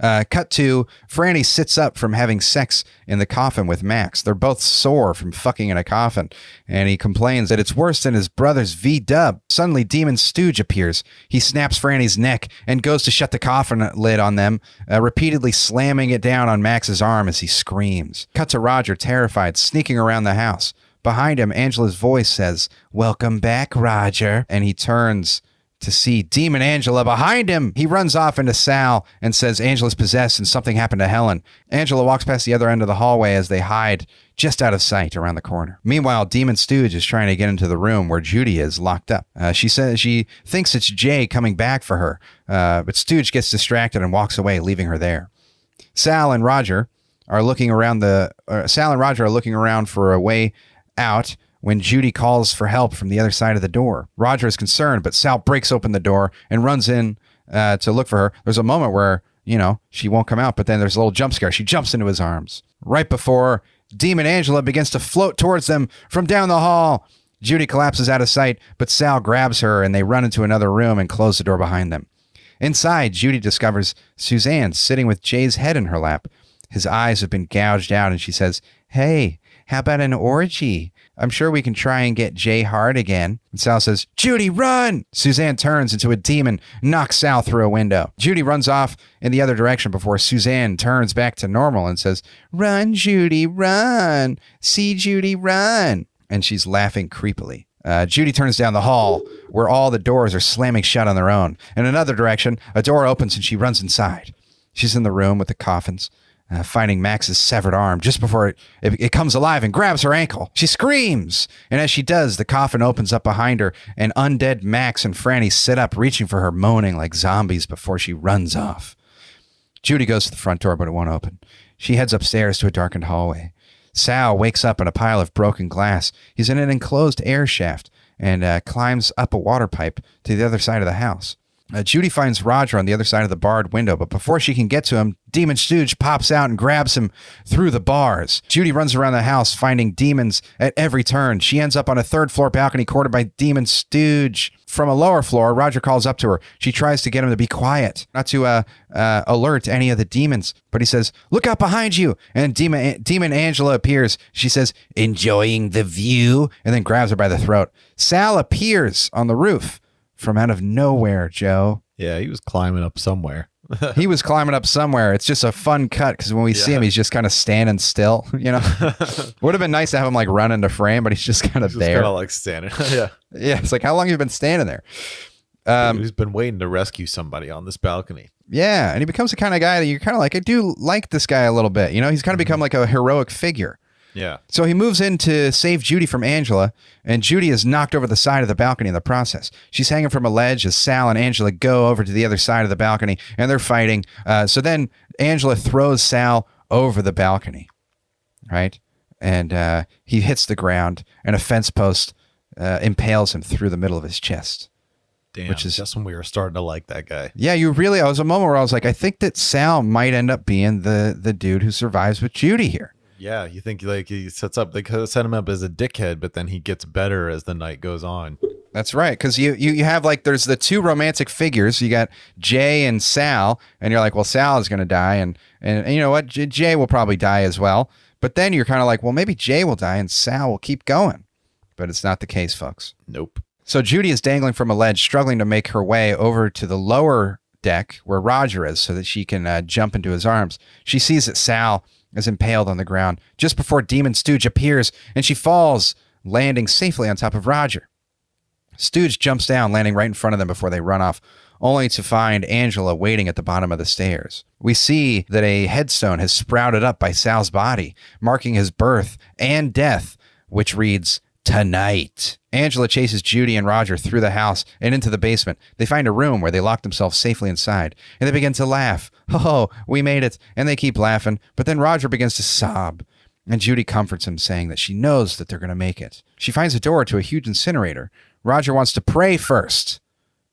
Uh, cut to Franny sits up from having sex in the coffin with Max. They're both sore from fucking in a coffin, and he complains that it's worse than his brother's V-dub. Suddenly, Demon Stooge appears. He snaps Franny's neck and goes to shut the coffin lid on them, uh, repeatedly slamming it down on Max's arm as he screams. Cut to Roger, terrified, sneaking around the house. Behind him, Angela's voice says, welcome back, Roger. And he turns to see Demon Angela behind him. He runs off into Sal and says Angela's possessed and something happened to Helen. Angela walks past the other end of the hallway as they hide just out of sight around the corner. Meanwhile, Demon Stooge is trying to get into the room where Judy is locked up. Uh, she says she thinks it's Jay coming back for her, uh, but Stooge gets distracted and walks away, leaving her there. Sal and Roger are looking around the uh, Sal and Roger are looking around for a way out when Judy calls for help from the other side of the door. Roger is concerned, but Sal breaks open the door and runs in uh, to look for her. There's a moment where, you know, she won't come out, but then there's a little jump scare. She jumps into his arms right before Demon Angela begins to float towards them from down the hall. Judy collapses out of sight, but Sal grabs her and they run into another room and close the door behind them. Inside, Judy discovers Suzanne sitting with Jay's head in her lap. His eyes have been gouged out and she says, "Hey, how about an orgy? I'm sure we can try and get Jay hard again." And Sal says, "Judy, run!" Suzanne turns into a demon, knocks Sal through a window. Judy runs off in the other direction before Suzanne turns back to normal and says, "Run, Judy, run! See, Judy, run!" And she's laughing creepily. Uh, Judy turns down the hall where all the doors are slamming shut on their own. In another direction, a door opens and she runs inside. She's in the room with the coffins, Uh, finding Max's severed arm just before it, it, it comes alive and grabs her ankle. She screams, and as she does, the coffin opens up behind her, and undead Max and Franny sit up, reaching for her, moaning like zombies before she runs off. Judy goes to the front door, but it won't open. She heads upstairs to a darkened hallway. Sal wakes up in a pile of broken glass. He's in an enclosed air shaft and uh, climbs up a water pipe to the other side of the house. Uh, Judy finds Roger on the other side of the barred window, but before she can get to him, Demon Stooge pops out and grabs him through the bars. Judy runs around the house, finding demons at every turn. She ends up on a third-floor balcony cornered by Demon Stooge. From a lower floor, Roger calls up to her. She tries to get him to be quiet, not to uh, uh, alert any of the demons, but he says, "Look out behind you!" And Demon, Demon Angela appears. She says, "Enjoying the view?" and then grabs her by the throat. Sal appears on the roof from out of nowhere, Joe. Yeah, he was climbing up somewhere. He was climbing up somewhere. It's just a fun cut because when we yeah. see him, he's just kind of standing still. You know, would have been nice to have him like run into frame, but he's just kind of there. Kind of like standing. yeah, yeah. It's like, how long have you been standing there? Um, he's been waiting to rescue somebody on this balcony. Yeah, and he becomes the kind of guy that you're kind of like, I do like this guy a little bit. You know, he's kind of mm-hmm. become like a heroic figure. Yeah. So he moves in to save Judy from Angela, and Judy is knocked over the side of the balcony in the process. She's hanging from a ledge as Sal and Angela go over to the other side of the balcony, and they're fighting. Uh, so then Angela throws Sal over the balcony, right? And uh, he hits the ground, and a fence post uh, impales him through the middle of his chest. Damn, which is just when we were starting to like that guy. Yeah, you really, I was a moment where I was like, I think that Sal might end up being the, the dude who survives with Judy here. Yeah, you think like he sets up, they set him up as a dickhead, but then he gets better as the night goes on. That's right, because you, you you have like, there's the two romantic figures. You got Jay and Sal, and you're like, well, Sal is going to die, and, and and you know what, J Jay will probably die as well. But then you're kind of like, well, maybe Jay will die and Sal will keep going. But it's not the case, folks. Nope. So Judy is dangling from a ledge, struggling to make her way over to the lower deck where Roger is so that she can uh, jump into his arms. She sees that Sal is impaled on the ground just before Demon Stooge appears, and she falls, landing safely on top of Roger. Stooge jumps down, landing right in front of them before they run off, only to find Angela waiting at the bottom of the stairs. We see that a headstone has sprouted up by Sal's body, marking his birth and death, which reads, "Tonight." Angela chases Judy and Roger through the house and into the basement. They find a room where they lock themselves safely inside, and they begin to laugh. "Oh, we made it." And they keep laughing, but then Roger begins to sob, and Judy comforts him, saying that she knows that they're going to make it. She finds a door to a huge incinerator. Roger wants to pray first.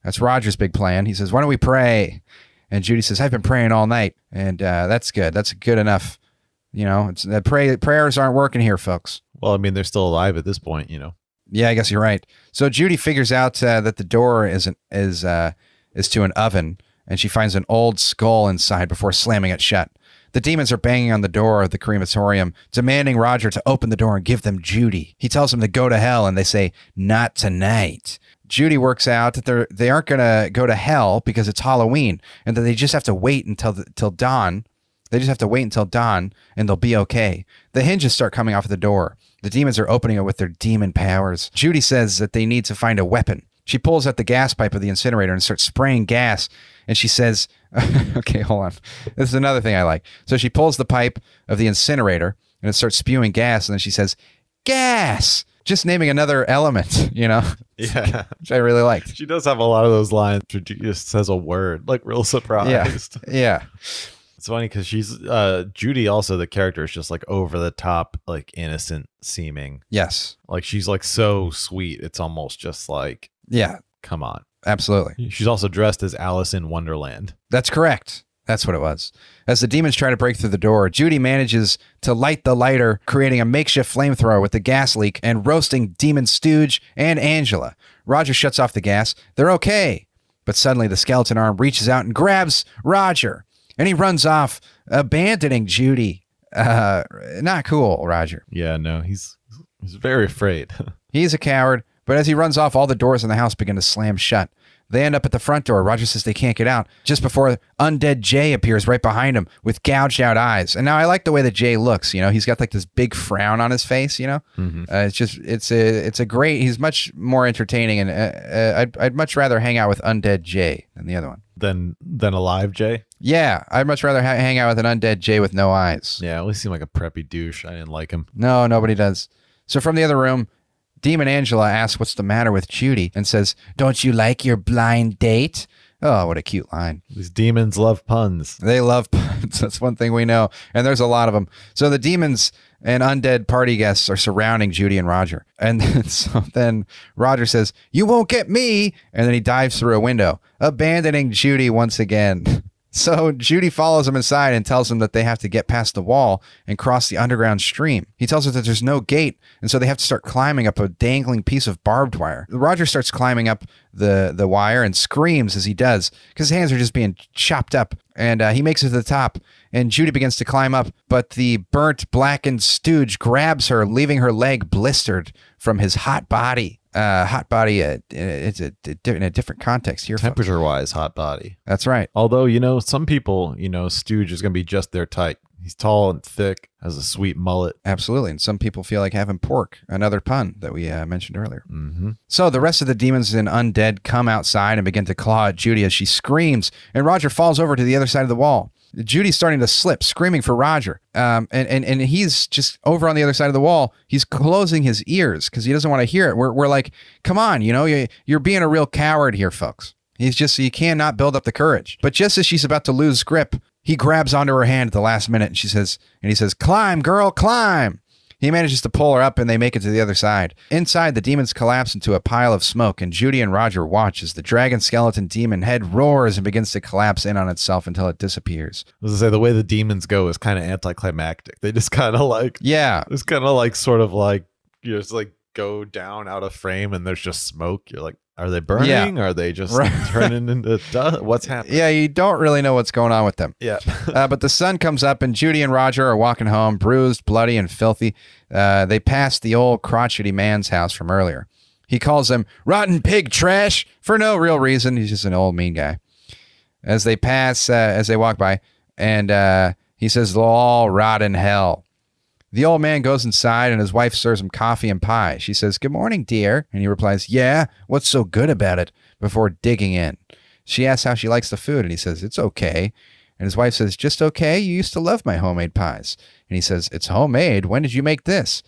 That's Roger's big plan. He says, "Why don't we pray?" And Judy says, "I've been praying all night." And uh, that's good. That's good enough. You know, it's, uh, pray, prayers aren't working here, folks. Well, I mean, they're still alive at this point, you know. Yeah, I guess you're right. So Judy figures out uh, that the door is an, is uh, is to an oven, and she finds an old skull inside before slamming it shut. The demons are banging on the door of the crematorium, demanding Roger to open the door and give them Judy. He tells them to go to hell, and they say, "Not tonight." Judy works out that they're, they aren't going to go to hell because it's Halloween, and that they just have to wait until the, till dawn. They just have to wait until dawn, and they'll be okay. The hinges start coming off the door. The demons are opening it with their demon powers. Judy says that they need to find a weapon. She pulls out the gas pipe of the incinerator and starts spraying gas. And she says, okay, hold on. This is another thing I like. So she pulls the pipe of the incinerator and it starts spewing gas. And then she says, "Gas," just naming another element, you know? Yeah. Which I really liked. She does have a lot of those lines. She just says a word, like real surprised. Yeah. Yeah. It's funny because she's uh, Judy. Also, the character is just like over the top, like innocent seeming. Yes. Like she's like so sweet. It's almost just like, yeah, come on. Absolutely. She's also dressed as Alice in Wonderland. That's correct. That's what it was. As the demons try to break through the door, Judy manages to light the lighter, creating a makeshift flamethrower with the gas leak and roasting Demon Stooge and Angela. Roger shuts off the gas. They're okay. But suddenly the skeleton arm reaches out and grabs Roger, and he runs off, abandoning Judy. Uh, not cool, Roger. Yeah, no, he's, he's very afraid. He's a coward, but as he runs off, all the doors in the house begin to slam shut. They end up at the front door. Roger says they can't get out just before Undead Jay appears right behind him with gouged out eyes. And now I like the way that Jay looks. You know, he's got like this big frown on his face, you know, mm-hmm. uh, it's just it's a it's a great he's much more entertaining. And uh, uh, I'd, I'd much rather hang out with Undead Jay than the other one. Than than alive Jay? Yeah, I'd much rather ha hang out with an Undead Jay with no eyes. Yeah, at least seemed like a preppy douche. I didn't like him. No, nobody does. So from the other room, Demon Angela asks what's the matter with Judy and says, "Don't you like your blind date?" Oh, what a cute line. These demons love puns. They love puns. That's one thing we know. And there's a lot of them. So the demons and undead party guests are surrounding Judy and Roger. And then, so then Roger says, "You won't get me." And then he dives through a window, abandoning Judy once again. So Judy follows him inside and tells him that they have to get past the wall and cross the underground stream. He tells her that there's no gate, and so they have to start climbing up a dangling piece of barbed wire. Roger starts climbing up the, the wire and screams as he does because his hands are just being chopped up, and uh, he makes it to the top, and Judy begins to climb up, but the burnt, blackened stooge grabs her, leaving her leg blistered from his hot body. Uh, hot body, uh, it's a, in a different context here. Temperature-wise, hot body. That's right. Although, you know, some people, you know, Stooge is going to be just their type. He's tall and thick, has a sweet mullet. Absolutely. And some people feel like having pork, another pun that we uh, mentioned earlier. Mm-hmm. So the rest of the demons and undead come outside and begin to claw at Judy as she screams, and Roger falls over to the other side of the wall. Judy's starting to slip, screaming for Roger. Um, and, and, and he's just over on the other side of the wall. He's closing his ears because he doesn't want to hear it. We're, we're like, come on, you know, you, you're being a real coward here, folks. He's just, he cannot build up the courage. But just as she's about to lose grip, he grabs onto her hand at the last minute. And she says, and he says, "Climb, girl, climb." He manages to pull her up, and they make it to the other side. Inside, the demons collapse into a pile of smoke, and Judy and Roger watch as the dragon skeleton demon head roars and begins to collapse in on itself until it disappears. I was gonna say, the way the demons go is kind of anticlimactic. They just kind of like, yeah, it's kind of like sort of like, you know, it's like go down out of frame, and there's just smoke. You're like, are they burning? Yeah. Are they just right. turning into dust? What's happening? Yeah, you don't really know what's going on with them. Yeah. uh, but the sun comes up, and Judy and Roger are walking home, bruised, bloody, and filthy. Uh, they pass the old crotchety man's house from earlier. He calls them rotten pig trash for no real reason. He's just an old mean guy. As they pass, uh, as they walk by, and uh, he says, "They'll all rot in hell." The old man goes inside, and his wife serves him coffee and pie. She says, "Good morning, dear." And he replies, "Yeah, what's so good about it?" before digging in. She asks how she likes the food, and he says, "It's okay." And his wife says, "Just okay? You used to love my homemade pies." And he says, "It's homemade? When did you make this?"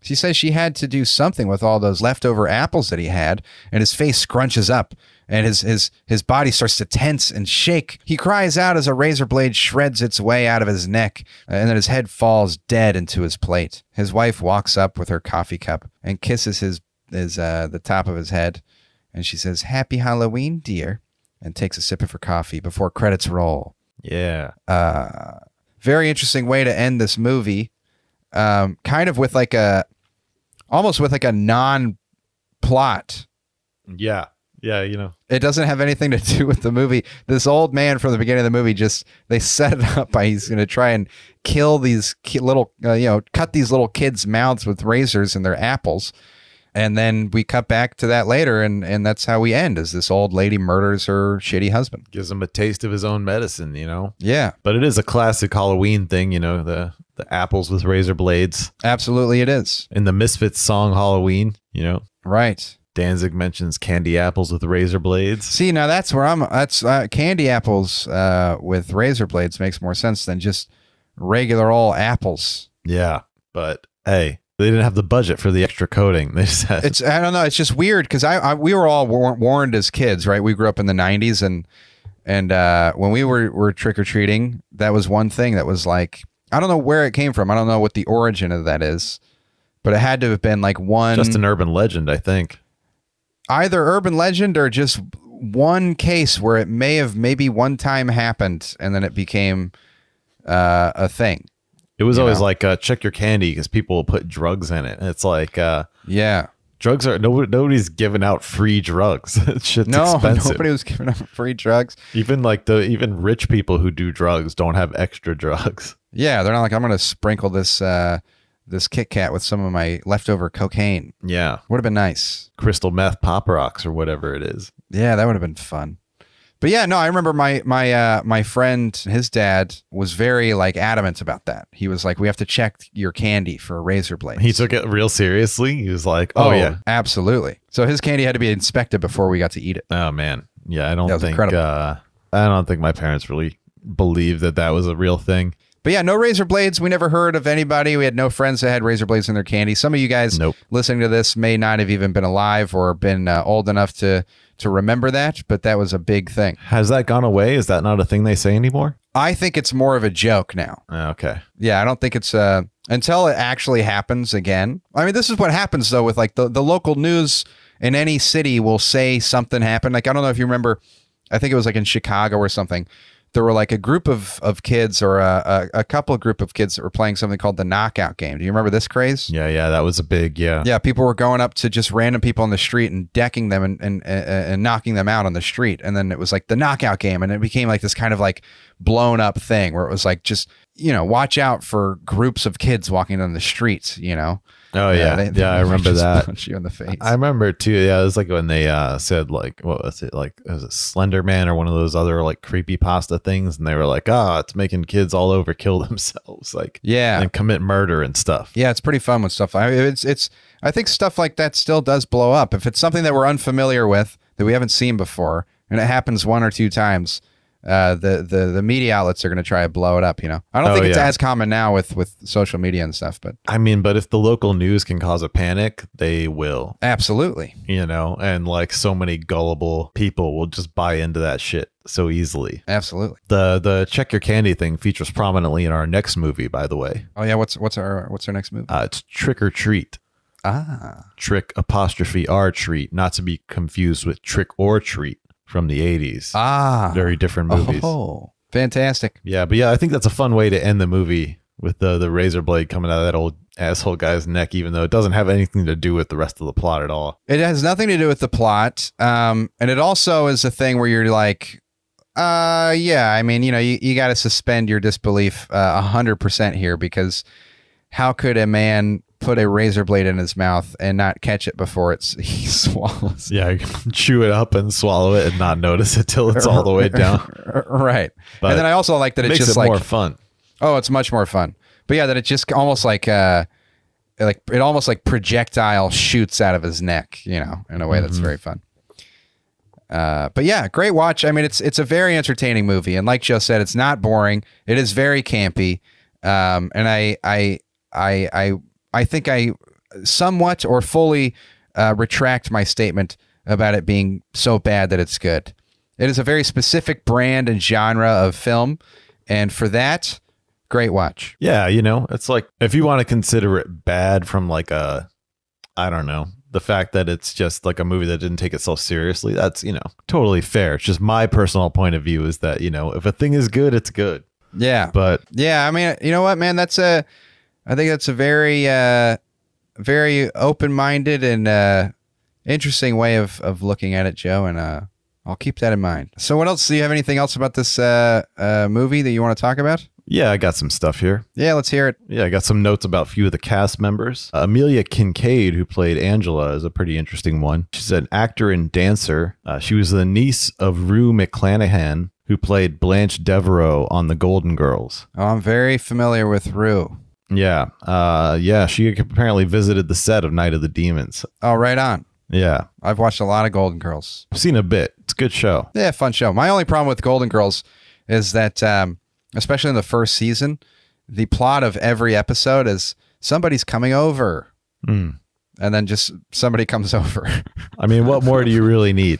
She says she had to do something with all those leftover apples that he had, and his face scrunches up, and his, his, his body starts to tense and shake. He cries out as a razor blade shreds its way out of his neck, and then his head falls dead into his plate. His wife walks up with her coffee cup and kisses his, his, uh, the top of his head, and she says, "Happy Halloween, dear," and takes a sip of her coffee before credits roll. Yeah. Uh, very interesting way to end this movie, um, kind of with like a... almost with like a non-plot. Yeah. Yeah, you know. It doesn't have anything to do with the movie. This old man from the beginning of the movie, just, they set it up by he's going to try and kill these little, uh, you know, cut these little kids' mouths with razors and their apples. And then we cut back to that later, and, and that's how we end, is this old lady murders her shitty husband. Gives him a taste of his own medicine, you know? Yeah. But it is a classic Halloween thing, you know, the... the apples with razor blades. Absolutely, it is. In the Misfits song Halloween, you know? Right. Danzig mentions candy apples with razor blades. See, now that's where I'm... That's uh, candy apples uh, with razor blades makes more sense than just regular old apples. Yeah, but hey, they didn't have the budget for the extra coating. They just had... It's, I don't know. It's just weird because I, I we were all war warned as kids, right? We grew up in the nineties, and and uh, when we were, were trick-or-treating, that was one thing that was like... I don't know where it came from. I don't know what the origin of that is, but it had to have been like one... Just an urban legend, I think. Either urban legend or just one case where it may have maybe one time happened and then it became uh, a thing. It was always know? like, uh, check your candy because people will put drugs in it. And it's like, uh, yeah, drugs are nobody, nobody's giving out free drugs. Shit's no, expensive. Nobody was giving out free drugs. Even like the even rich people who do drugs don't have extra drugs. Yeah, they're not like, I'm going to sprinkle this uh, this Kit Kat with some of my leftover cocaine. Yeah, would have been nice. Crystal meth, Pop Rocks, or whatever it is. Yeah, that would have been fun. But yeah, no, I remember my my uh, my friend, his dad was very like adamant about that. He was like, we have to check your candy for razor blades. He took it real seriously. He was like, oh, oh yeah, absolutely. So his candy had to be inspected before we got to eat it. Oh, man. Yeah, I don't think uh, I don't think my parents really believed that that was a real thing. But yeah, no razor blades. We never heard of anybody. We had no friends that had razor blades in their candy. Some of you guys nope. listening to this may not have even been alive or been uh, old enough to to remember that, but that was a big thing. Has that gone away? Is that not a thing they say anymore? I think it's more of a joke now. Okay. Yeah, I don't think it's uh, until it actually happens again. I mean, this is what happens, though, with like the, the local news in any city will say something happened. Like, I don't know if you remember, I think it was like in Chicago or something. There were like a group of, of kids or a, a, a couple of group of kids that were playing something called the knockout game. Do you remember this craze? Yeah, yeah, that was a big, yeah. Yeah, people were going up to just random people on the street and decking them and, and, and knocking them out on the street. And then it was like the knockout game. And it became like this kind of like blown up thing where it was like, just, you know, watch out for groups of kids walking down the streets, you know? Oh, yeah. Yeah, they, they yeah I remember that. Punch you in the face. I remember, too. Yeah, it was like when they uh, said, like, what was it? Like, it was a Slender Man or one of those other, like, creepypasta things. And they were like, ah, oh, it's making kids all over kill themselves. Like, yeah. And commit murder and stuff. Yeah, it's pretty fun with stuff. I mean, it's, it's, I think stuff like that still does blow up. If it's something that we're unfamiliar with, that we haven't seen before, and it happens one or two times, Uh, the, the, the media outlets are going to try to blow it up, you know? I don't oh, think it's yeah. as common now with, with social media and stuff, but... I mean, but if the local news can cause a panic, they will. Absolutely. You know, and like so many gullible people will just buy into that shit so easily. Absolutely. The the check your candy thing features prominently in our next movie, by the way. Oh, yeah, what's what's our what's our next movie? Uh, it's Trick or Treat. Ah. Trick apostrophe R treat, not to be confused with Trick or Treat. From the eighties. Ah. Very different movies. Oh, fantastic. Yeah, but yeah, I think that's a fun way to end the movie with the, the razor blade coming out of that old asshole guy's neck, even though it doesn't have anything to do with the rest of the plot at all. It has nothing to do with the plot. Um, and it also is a thing where you're like, uh, yeah, I mean, you know, you, you got to suspend your disbelief uh, one hundred percent here, because how could a man put a razor blade in his mouth and not catch it before it's he swallows? Yeah, chew it up and swallow it and not notice it till it's all the way down. Right. But and then I also like that it it's just it like more fun. Oh, it's much more fun. But yeah, that it just almost like uh like it almost like projectile shoots out of his neck, you know, in a way mm-hmm. that's very fun. Uh, but yeah, great watch. I mean, it's it's a very entertaining movie, and like Joe said, it's not boring. It is very campy, um, and I I I I. I think I somewhat or fully uh, retract my statement about it being so bad that it's good. It is a very specific brand and genre of film. And for that, great watch. Yeah. You know, it's like, if you want to consider it bad from like a, I don't know, the fact that it's just like a movie that didn't take itself seriously, that's, you know, totally fair. It's just my personal point of view is that, you know, if a thing is good, it's good. Yeah. But yeah, I mean, you know what, man, that's a, I think that's a very, uh, very open-minded and uh, interesting way of, of looking at it, Joe, and uh, I'll keep that in mind. So what else? Do you have anything else about this uh, uh, movie that you want to talk about? Yeah, I got some stuff here. Yeah, let's hear it. Yeah, I got some notes about a few of the cast members. Uh, Amelia Kincaid, who played Angela, is a pretty interesting one. She's an actor and dancer. Uh, she was the niece of Rue McClanahan, who played Blanche Devereaux on The Golden Girls. Oh, I'm very familiar with Rue. Yeah. Uh, yeah. She apparently visited the set of Night of the Demons. Oh, right on. Yeah. I've watched a lot of Golden Girls. I've seen a bit. It's a good show. Yeah. Fun show. My only problem with Golden Girls is that, um, especially in the first season, the plot of every episode is somebody's coming over mm. and then just somebody comes over. I mean, what more do you really need?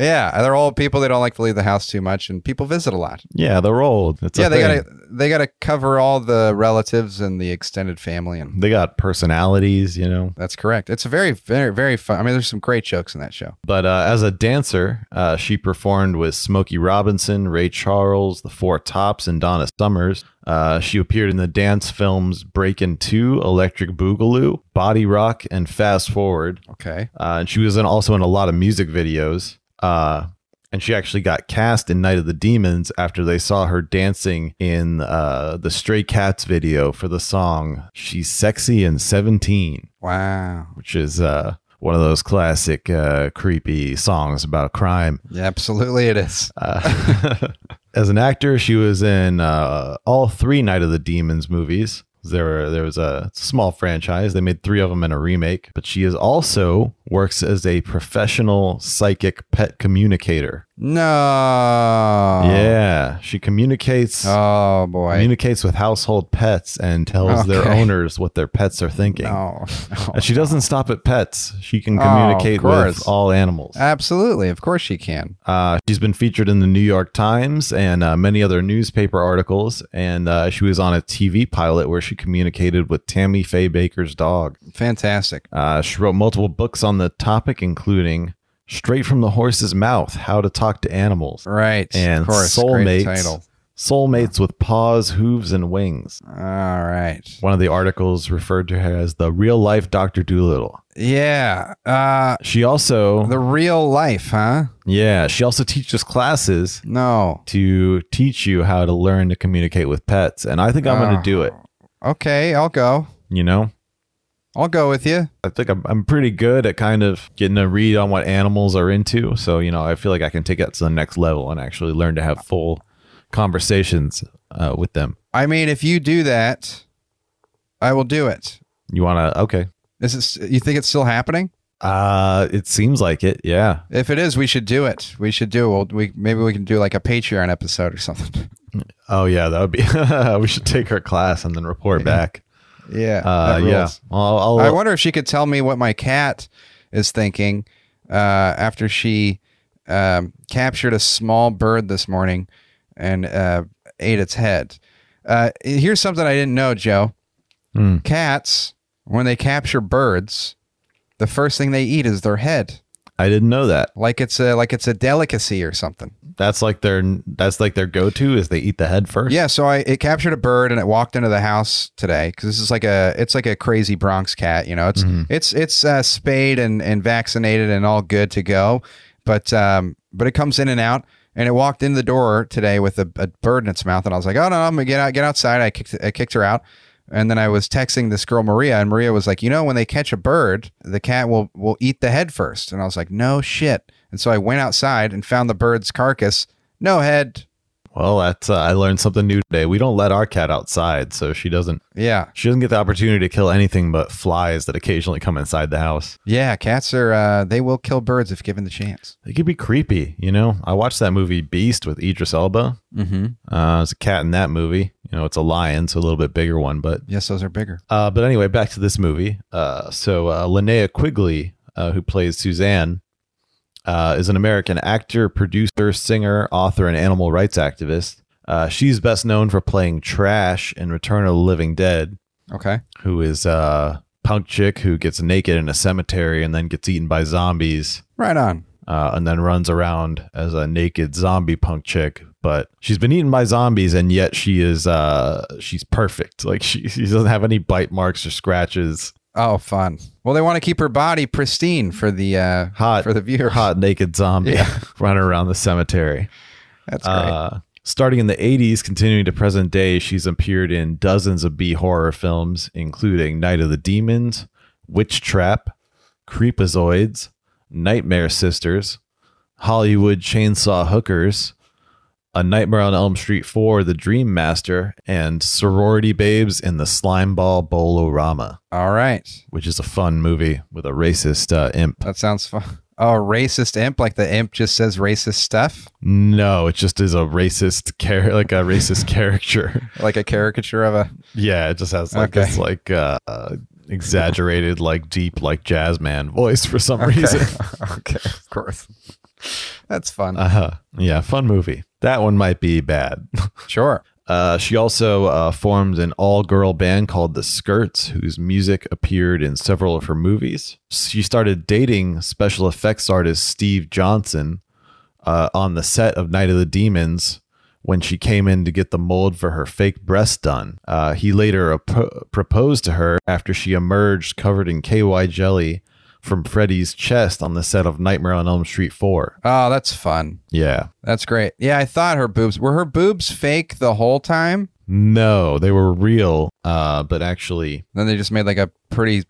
Yeah, they're all people they don't like to leave the house too much, and people visit a lot. Yeah, they're old. It's yeah, they got to they got to cover all the relatives and the extended family, and they got personalities. You know, that's correct. It's a very, very, very fun. I mean, there's some great jokes in that show. But uh, as a dancer, uh, she performed with Smokey Robinson, Ray Charles, The Four Tops, and Donna Summers. Uh, she appeared in the dance films Breakin' Two, Electric Boogaloo, Body Rock, and Fast Forward. Okay, uh, and she was in, also in a lot of music videos. Uh, and she actually got cast in Night of the Demons after they saw her dancing in uh, the Stray Cats video for the song She's Sexy and seventeen. Wow. Which is uh, one of those classic uh, creepy songs about crime. Yeah, absolutely it is. Uh, as an actor, she was in uh, all three Night of the Demons movies. There were, there was a small franchise. They made three of them in a remake, but she is also works as a professional psychic pet communicator. No. Yeah. She communicates. Oh, boy. Communicates with household pets and tells okay. their owners what their pets are thinking. No. no and she doesn't stop at pets. She can communicate oh, with all animals. Absolutely. Of course she can. Uh, she's been featured in the New York Times and uh, many other newspaper articles. And uh, she was on a T V pilot where she She communicated with Tammy Faye Baker's dog. Fantastic. Uh, she wrote multiple books on the topic, including Straight from the Horse's Mouth, How to Talk to Animals. Right. And of course, Soulmates. Great title. Soulmates with Paws, Hooves, and Wings. All right. One of the articles referred to her as the real life Doctor Dolittle. Yeah. Uh, she also... The real life, huh? Yeah. She also teaches classes. No. To teach you how to learn to communicate with pets. And I think I'm oh. going to do it. Okay, I'll go. You know? I'll go with you. I think I'm, I'm pretty good at kind of getting a read on what animals are into. So, you know, I feel like I can take that to the next level and actually learn to have full conversations uh, with them. I mean, if you do that, I will do it. You want to? Okay. Is it, you think it's still happening? Uh, it seems like it. Yeah. If it is, we should do it. We should do it. We, maybe we can do like a Patreon episode or something. Oh yeah, that would be. We should take her class and then report back. Yeah, uh, yeah. I'll, I'll, I wonder if she could tell me what my cat is thinking uh, after she um, captured a small bird this morning and uh, ate its head. Uh, here's something I didn't know, Joe. Mm. Cats, when they capture birds, the first thing they eat is their head. I didn't know that. Like it's a like it's a delicacy or something. That's like their that's like their go-to is they eat the head first. Yeah, so I it captured a bird and it walked into the house today cuz this is like a it's like a crazy Bronx cat, you know. It's mm-hmm. it's it's uh, spayed and and vaccinated and all good to go. But um but it comes in and out and it walked in the door today with a, a bird in its mouth and I was like, "Oh no, I'm going to get out get outside." I kicked I kicked her out. And then I was texting this girl, Maria, and Maria was like, you know, when they catch a bird, the cat will, will eat the head first. And I was like, no shit. And so I went outside and found the bird's carcass. No head. Well, that's, uh, I learned something new today. We don't let our cat outside, so she doesn't. Yeah. She doesn't get the opportunity to kill anything but flies that occasionally come inside the house. Yeah, cats are, uh, they will kill birds if given the chance. They could be creepy, you know? I watched that movie Beast with Idris Elba. Mm-hmm. Uh, there's a cat in that movie. You know, it's a lion, so a little bit bigger one, but... Yes, those are bigger. Uh, but anyway, back to this movie. Uh, so uh, Linnea Quigley, uh, who plays Suzanne, Uh, is an American actor, producer, singer, author, and animal rights activist. Uh, she's best known for playing Trash in Return of the Living Dead. Okay. Who is a punk chick who gets naked in a cemetery and then gets eaten by zombies. Right on. Uh, and then runs around as a naked zombie punk chick. But she's been eaten by zombies and yet she is uh, she's perfect. Like she, she doesn't have any bite marks or scratches. Oh, fun. Well, they want to keep her body pristine for the uh, hot for the viewer. Hot naked zombie yeah. running around the cemetery. That's great. Uh, starting in the eighties, continuing to present day, she's appeared in dozens of B horror films, including Night of the Demons, Witch Trap, Creepazoids, Nightmare Sisters, Hollywood Chainsaw Hookers, A Nightmare on Elm Street four, The Dream Master, and Sorority Babes in the Slimeball Bolorama. All right. Which is a fun movie with a racist uh, imp. That sounds fun. Oh, racist imp? Like the imp just says racist stuff? No, it just is a racist character, like a racist caricature. Like a caricature of a... Yeah, it just has like okay. this like uh, uh, exaggerated, like deep, like jazz man voice for some okay. reason. Okay, of course. That's fun. Uh-huh. Yeah, fun movie. That one might be bad. Sure. Uh, she also uh, formed an all-girl band called The Skirts, whose music appeared in several of her movies. She started dating special effects artist Steve Johnson uh, on the set of Night of the Demons when she came in to get the mold for her fake breast done. Uh, he later ap- proposed to her after she emerged covered in K Y jelly from Freddy's chest on the set of Nightmare on Elm Street four. Oh, that's fun. Yeah. That's great. Yeah, I thought her boobs... Were her boobs fake the whole time? No, they were real, uh, but actually... Then they just made like a pretty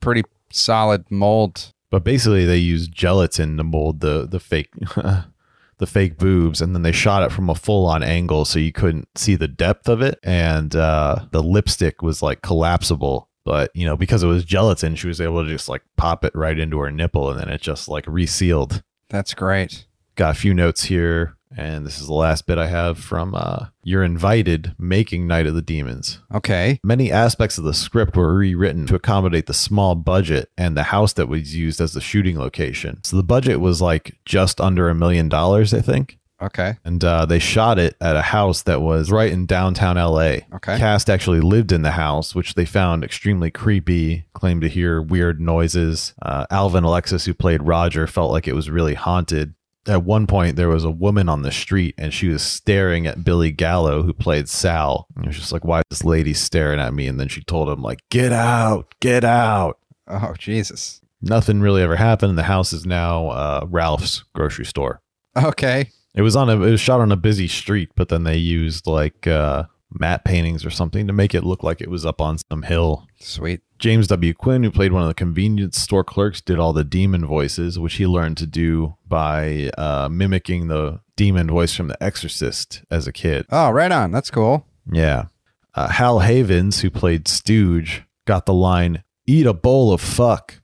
pretty solid mold. But basically they used gelatin to mold the, the fake... the fake boobs, and then they shot it from a full-on angle so you couldn't see the depth of it, and uh, the lipstick was like collapsible. But, you know, because it was gelatin, she was able to just like pop it right into her nipple, and then it just like resealed. That's great. Got a few notes here, and this is the last bit I have from uh, You're Invited, Making Night of the Demons. Okay. Many aspects of the script were rewritten to accommodate the small budget and the house that was used as the shooting location. So the budget was like just under a million dollars, I think. Okay. And uh, they shot it at a house that was right in downtown L A. Okay. Cast actually lived in the house, which they found extremely creepy, claimed to hear weird noises. Uh, Alvin Alexis, who played Roger, felt like it was really haunted. At one point, there was a woman on the street, and she was staring at Billy Gallo, who played Sal. And it was just like, why is this lady staring at me? And then she told him, like, get out, get out. Oh, Jesus. Nothing really ever happened. The house is now uh, Ralph's grocery store. Okay. It was on a, it was shot on a busy street, but then they used like uh, matte paintings or something to make it look like it was up on some hill. Sweet. James W. Quinn, who played one of the convenience store clerks, did all the demon voices, which he learned to do by uh, mimicking the demon voice from The Exorcist as a kid. Oh, right on. That's cool. Yeah. Uh, Hal Havens, who played Stooge, got the line, "Eat a bowl of fuck,"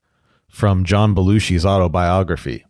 from John Belushi's autobiography.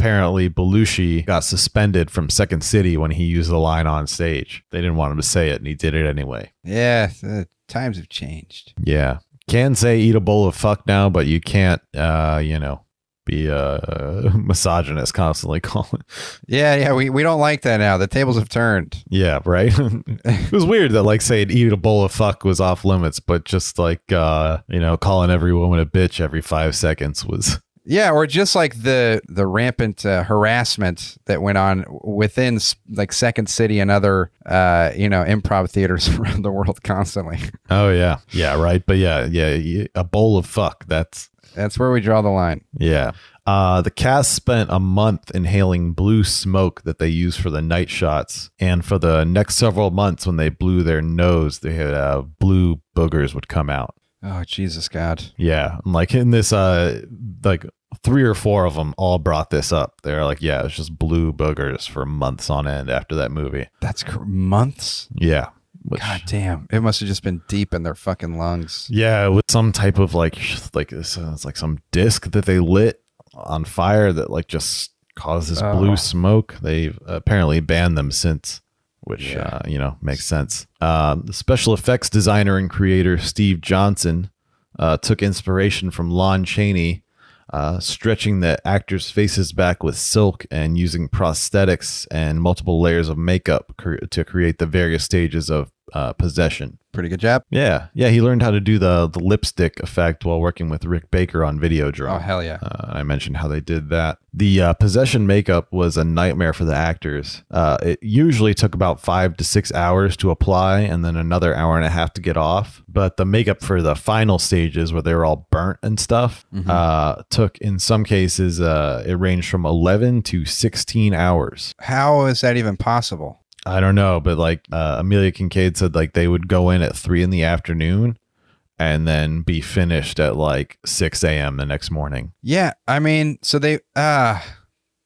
Apparently, Belushi got suspended from Second City when he used the line on stage. They didn't want him to say it, and he did it anyway. Yeah, the times have changed. Yeah. Can say "eat a bowl of fuck" now, but you can't, uh, you know, be a misogynist constantly calling. Yeah, yeah, we, we don't like that now. The tables have turned. Yeah, right? It was weird that, like, saying "eat a bowl of fuck" was off limits, but just, like, uh, you know, calling every woman a bitch every five seconds was... Yeah, or just, like, the, the rampant uh, harassment that went on within, like, Second City and other, uh, you know, improv theaters around the world constantly. Oh, yeah. Yeah, right. But, yeah, yeah, a bowl of fuck, that's... That's where we draw the line. Yeah. Uh, the cast spent a month inhaling blue smoke that they used for the night shots. And for the next several months, when they blew their nose, they had uh, blue boogers would come out. Oh, Jesus, God. Yeah. Like in this, uh, like three or four of them all brought this up. They're like, yeah, it's just blue boogers for months on end after that movie. That's cr- months? Yeah. Which, God damn! It must have just been deep in their fucking lungs. Yeah, with some type of like, like this, it's like some disc that they lit on fire that like just causes oh. blue smoke. They've apparently banned them since, which yeah. uh, you know makes sense. Um, the special effects designer and creator Steve Johnson uh, took inspiration from Lon Chaney, uh, stretching the actors' faces back with silk and using prosthetics and multiple layers of makeup cre- to create the various stages of uh, possession. Pretty good job. Yeah. Yeah. He learned how to do the, the lipstick effect while working with Rick Baker on Videodrome. Oh, hell yeah. Uh, I mentioned how they did that. The uh, possession makeup was a nightmare for the actors. Uh, it usually took about five to six hours to apply and then another hour and a half to get off. But the makeup for the final stages where they were all burnt and stuff mm-hmm. uh, took, in some cases, uh, it ranged from eleven to sixteen hours. How is that even possible? I don't know, but like uh, Amelia Kincaid said, like they would go in at three in the afternoon and then be finished at like six a.m. the next morning. Yeah. I mean, so they, uh,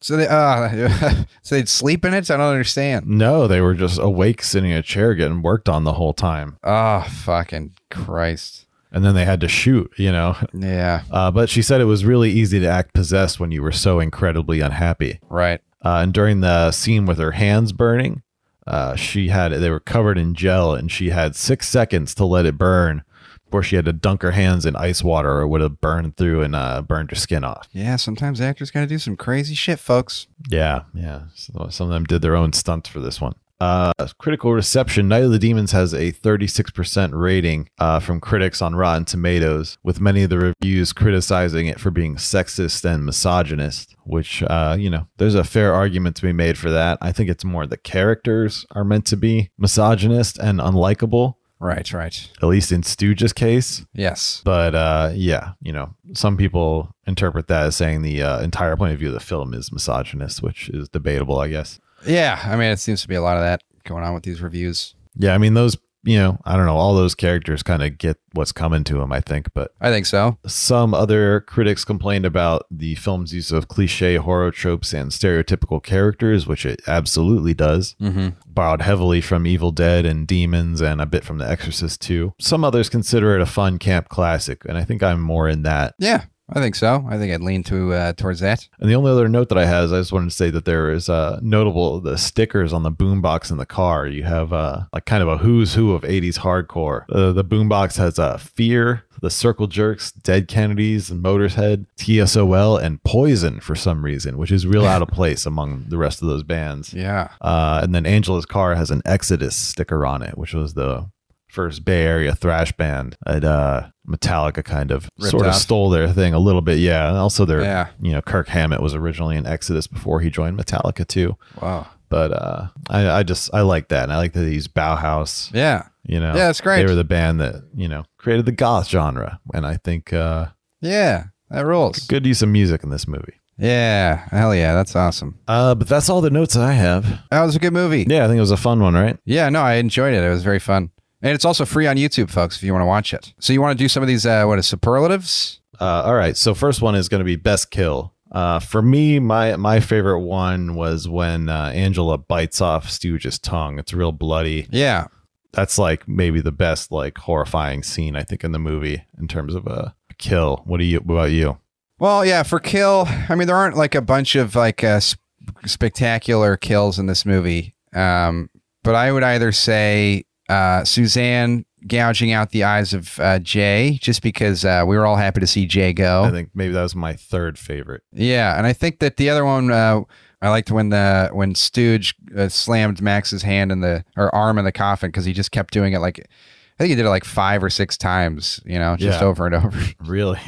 so they, uh, so they'd sleep in it. I don't understand. No, they were just awake, sitting in a chair, getting worked on the whole time. Oh, fucking Christ. And then they had to shoot, you know? Yeah. Uh, but she said it was really easy to act possessed when you were so incredibly unhappy. Right. Uh, and during the scene with her hands burning, Uh, she had, they were covered in gel, and she had six seconds to let it burn where she had to dunk her hands in ice water or would have burned through and uh, burned her skin off. Yeah, sometimes actors got to do some crazy shit, folks. Yeah, yeah. So some of them did their own stunts for this one. Uh, critical reception. Night of the Demons has a thirty-six percent rating uh, from critics on Rotten Tomatoes, with many of the reviews criticizing it for being sexist and misogynist, which, uh, you know, there's a fair argument to be made for that. I think it's more the characters are meant to be misogynist and unlikable. Right, right. At least in Stooge's case. Yes. But uh, yeah, you know, some people interpret that as saying the uh, entire point of view of the film is misogynist, which is debatable, I guess. Yeah, I mean, it seems to be a lot of that going on with these reviews. Yeah, I mean, those, you know, I don't know, all those characters kind of get what's coming to them, I think. But I think so. Some other critics complained about the film's use of cliche horror tropes and stereotypical characters, which it absolutely does. Mm-hmm. Borrowed heavily from Evil Dead and Demons and a bit from The Exorcist too. Some others consider it a fun camp classic, and I think I'm more in that. Yeah. I think so. I think I'd lean to uh, towards that. And the only other note that I have is I just wanted to say that there is uh, notable the stickers on the boombox in the car. You have uh, like kind of a who's who of eighties hardcore. Uh, the boombox has uh, Fear, The Circle Jerks, Dead Kennedys, Motorhead, T S O L, and Poison for some reason, which is real out of place among the rest of those bands. Yeah. Uh, and then Angela's car has an Exodus sticker on it, which was the first Bay Area thrash band at uh, Metallica kind of Ripped sort of off. Stole their thing a little bit. Yeah. And also their, yeah. you know, Kirk Hammett was originally in Exodus before he joined Metallica too. Wow. But uh, I, I just, I like that. And I like that he's Bauhaus. Yeah. You know, yeah, that's great. They were the band that, you know, created the goth genre. And I think, uh, yeah, that rules. Good use of music in this movie. Yeah. Hell yeah. That's awesome. Uh, but that's all the notes that I have. That was a good movie. Yeah. I think it was a fun one, right? Yeah. No, I enjoyed it. It was very fun. And it's also free on YouTube, folks, if you want to watch it. So you want to do some of these, uh, what is superlatives? Uh, all right. So first one is going to be best kill. Uh, for me, my my favorite one was when uh, Angela bites off Stooge's tongue. It's real bloody. Yeah. That's like maybe the best, like, horrifying scene, I think, in the movie in terms of a kill. What do you what about you? Well, yeah, for kill, I mean, there aren't like a bunch of like uh, sp- spectacular kills in this movie. Um, but I would either say Uh, Suzanne gouging out the eyes of uh, Jay, just because uh, we were all happy to see Jay go. I think maybe that was my third favorite. Yeah, and I think that the other one uh, I liked when the when Stooge uh, slammed Max's hand in the or arm in the coffin, because he just kept doing it. Like, I think he did it like five or six times, you know, just yeah. over and over. Really,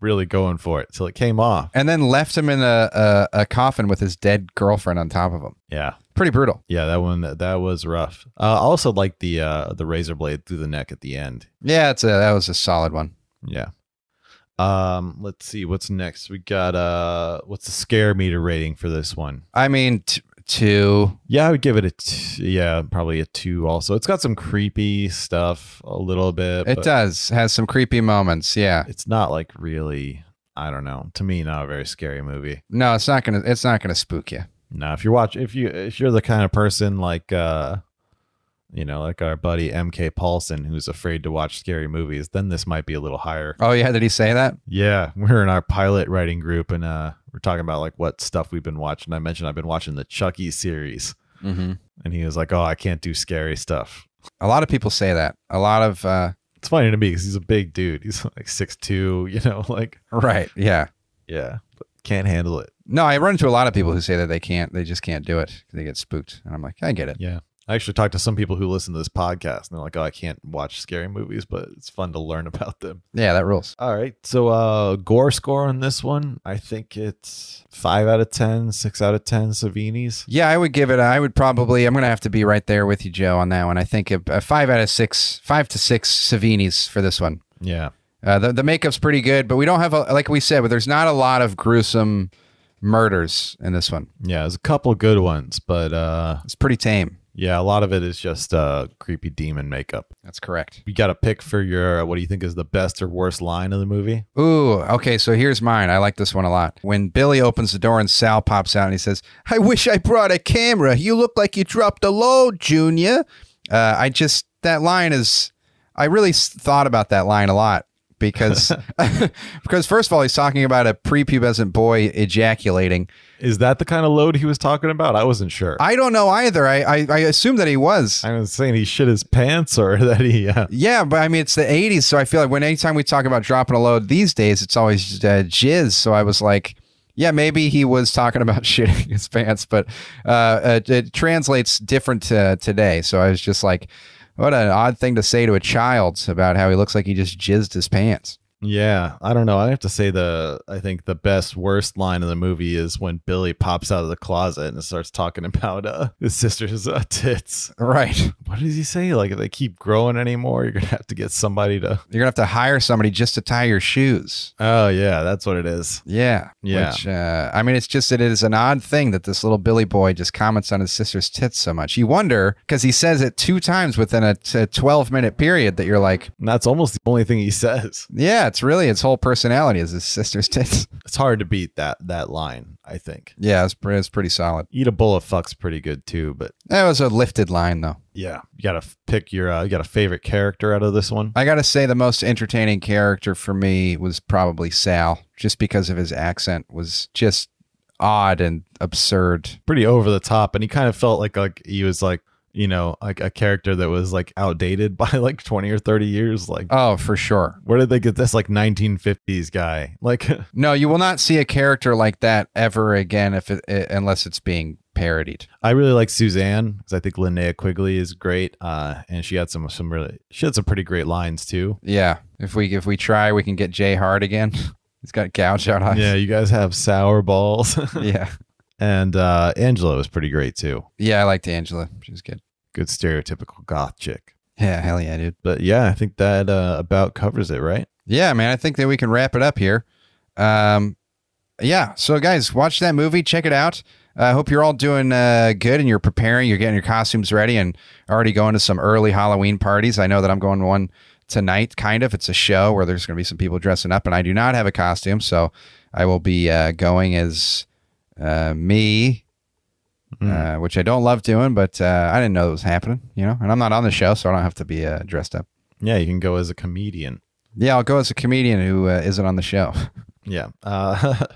really going for it till it came off, and then left him in a, a a coffin with his dead girlfriend on top of him. Yeah. Pretty brutal. Yeah, that one that, that was rough. I uh, also like the uh, the razor blade through the neck at the end. Yeah, it's a that was a solid one. Yeah. Um, let's see what's next. We got uh, what's the scare meter rating for this one? I mean, t- two. Yeah, I would give it a t- yeah, probably a two. Also, it's got some creepy stuff a little bit. It does has some creepy moments. Yeah, it's not like really. I don't know. To me, not a very scary movie. No, it's not gonna. It's not gonna spook you. No, if you're watching, if you if you're the kind of person like, uh, you know, like our buddy M K Paulson, who's afraid to watch scary movies, then this might be a little higher. Oh yeah, did he say that? Yeah, we were in our pilot writing group, and uh, we're talking about like what stuff we've been watching. I mentioned I've been watching the Chucky series, mm-hmm. and he was like, "Oh, I can't do scary stuff." A lot of people say that. A lot of uh... it's funny to me because he's a big dude. He's like six foot two, you know, like right, yeah, yeah, but can't handle it. No, I run into a lot of people who say that they can't, they just can't do it because they get spooked. And I'm like, I get it. Yeah. I actually talked to some people who listen to this podcast and they're like, oh, I can't watch scary movies, but it's fun to learn about them. Yeah, that rules. All right. So uh, gore score on this one, I think it's five out of ten, six out of ten Savini's. Yeah, I would give it, I would probably, I'm going to have to be right there with you, Joe, on that one. I think a, a five out of six, five to six Savini's for this one. Yeah. Uh, the, the makeup's pretty good, but we don't have, a, like we said, but there's not a lot of gruesome murders in this one. Yeah, there's a couple good ones, but uh it's pretty tame. Yeah, a lot of it is just uh creepy demon makeup. That's correct. You got a pick for your what do you think is the best or worst line of the movie? Ooh, okay, so here's mine. I like this one a lot. When Billy opens the door and Sal pops out and he says, I wish I brought a camera. You look like you dropped a load, Junior. Uh I just that line is I really thought about that line a lot because because first of all, he's talking about a prepubescent boy ejaculating. Is that the kind of load he was talking about? I wasn't sure. I don't know either. I I, I assume that he was. I was saying he shit his pants or that he. Uh... Yeah, but I mean, it's the eighties. So I feel like when anytime we talk about dropping a load these days, it's always uh, jizz. So I was like, yeah, maybe he was talking about shitting his pants, but uh, it, it translates different to today. So I was just like, what an odd thing to say to a child about how he looks like he just jizzed his pants. Yeah, I don't know. I have to say the I think the best worst line in the movie is when Billy pops out of the closet and starts talking about uh, his sister's uh, tits. Right. What does he say? Like, if they keep growing anymore, you're going to have to get somebody to. You're going to have to hire somebody just to tie your shoes. Oh, yeah. That's what it is. Yeah. Yeah. Which, uh, I mean, it's just it is an odd thing that this little Billy boy just comments on his sister's tits so much. You wonder because he says it two times within a twelve minute period that you're like. And that's almost the only thing he says. Yeah. It's really its whole personality is his sister's tits. It's hard to beat that that line, I think. Yeah, it's pretty, it's pretty solid. Eat a bowl of fuck's pretty good too, but that was a lifted line though. Yeah, you gotta pick your uh, you got a favorite character out of this one. I gotta say the most entertaining character for me was probably Sal, just because of his accent was just odd and absurd, pretty over the top, and he kind of felt like like he was like, you know, like a character that was like outdated by like twenty or thirty years. Like, oh, for sure. Where did they get this like nineteen fifties guy? Like, no, you will not see a character like that ever again if it, it, unless it's being parodied. I really like Suzanne because I think Linnea Quigley is great. Uh, and she had some some really she had some pretty great lines, too. Yeah. If we if we try, we can get Jay Hart again. He's got gouge out eyes. Yeah. You guys have sour balls. Yeah. And uh, Angela was pretty great, too. Yeah, I liked Angela. She was good. Good stereotypical goth chick. Yeah, hell yeah, dude. But yeah, I think that uh, about covers it, right? Yeah, man, I think that we can wrap it up here. Um, yeah, so guys, watch that movie. Check it out. I uh, hope you're all doing uh, good and you're preparing. You're getting your costumes ready and already going to some early Halloween parties. I know that I'm going to one tonight, kind of. It's a show where there's going to be some people dressing up, and I do not have a costume, so I will be uh, going as uh, me. Mm. Uh, which I don't love doing, but uh, I didn't know it was happening, you know, and I'm not on the show, so I don't have to be uh, dressed up. Yeah, you can go as a comedian. Yeah, I'll go as a comedian who uh, isn't on the show. Yeah. Uh,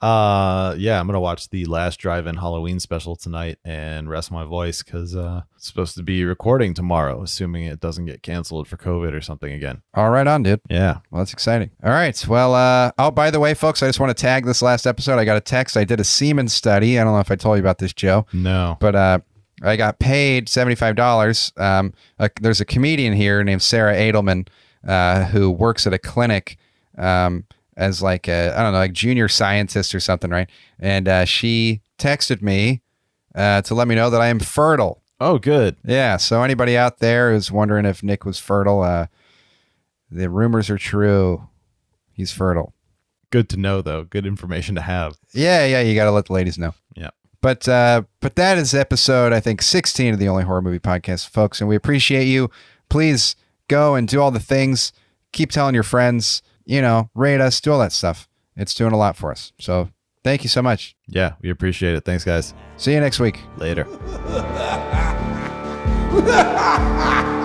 uh, yeah, I'm going to watch the Last Drive-In Halloween special tonight and rest my voice because uh, it's supposed to be recording tomorrow, assuming it doesn't get canceled for COVID or something again. All right on, dude. Yeah. Well, that's exciting. All right. Well, uh, oh, by the way, folks, I just want to tag this last episode. I got a text. I did a semen study. I don't know if I told you about this, Joe. No. But uh, I got paid seventy-five dollars. Um, uh, there's a comedian here named Sarah Adelman uh, who works at a clinic um, as like a, I don't know, like junior scientist or something, right? And uh, she texted me uh, to let me know that I am fertile. Oh, good. Yeah. So anybody out there who's wondering if Nick was fertile, uh, the rumors are true. He's fertile. Good to know, though. Good information to have. Yeah. Yeah. You got to let the ladies know. Yeah. But uh, but that is episode, I think, sixteen of the Only Horror Movie Podcast, folks. And we appreciate you. Please go and do all the things. Keep telling your friends, you know, rate us, do all that stuff. It's doing a lot for us. So thank you so much. Yeah. We appreciate it. Thanks, guys. See you next week. Later. Ha ha ha!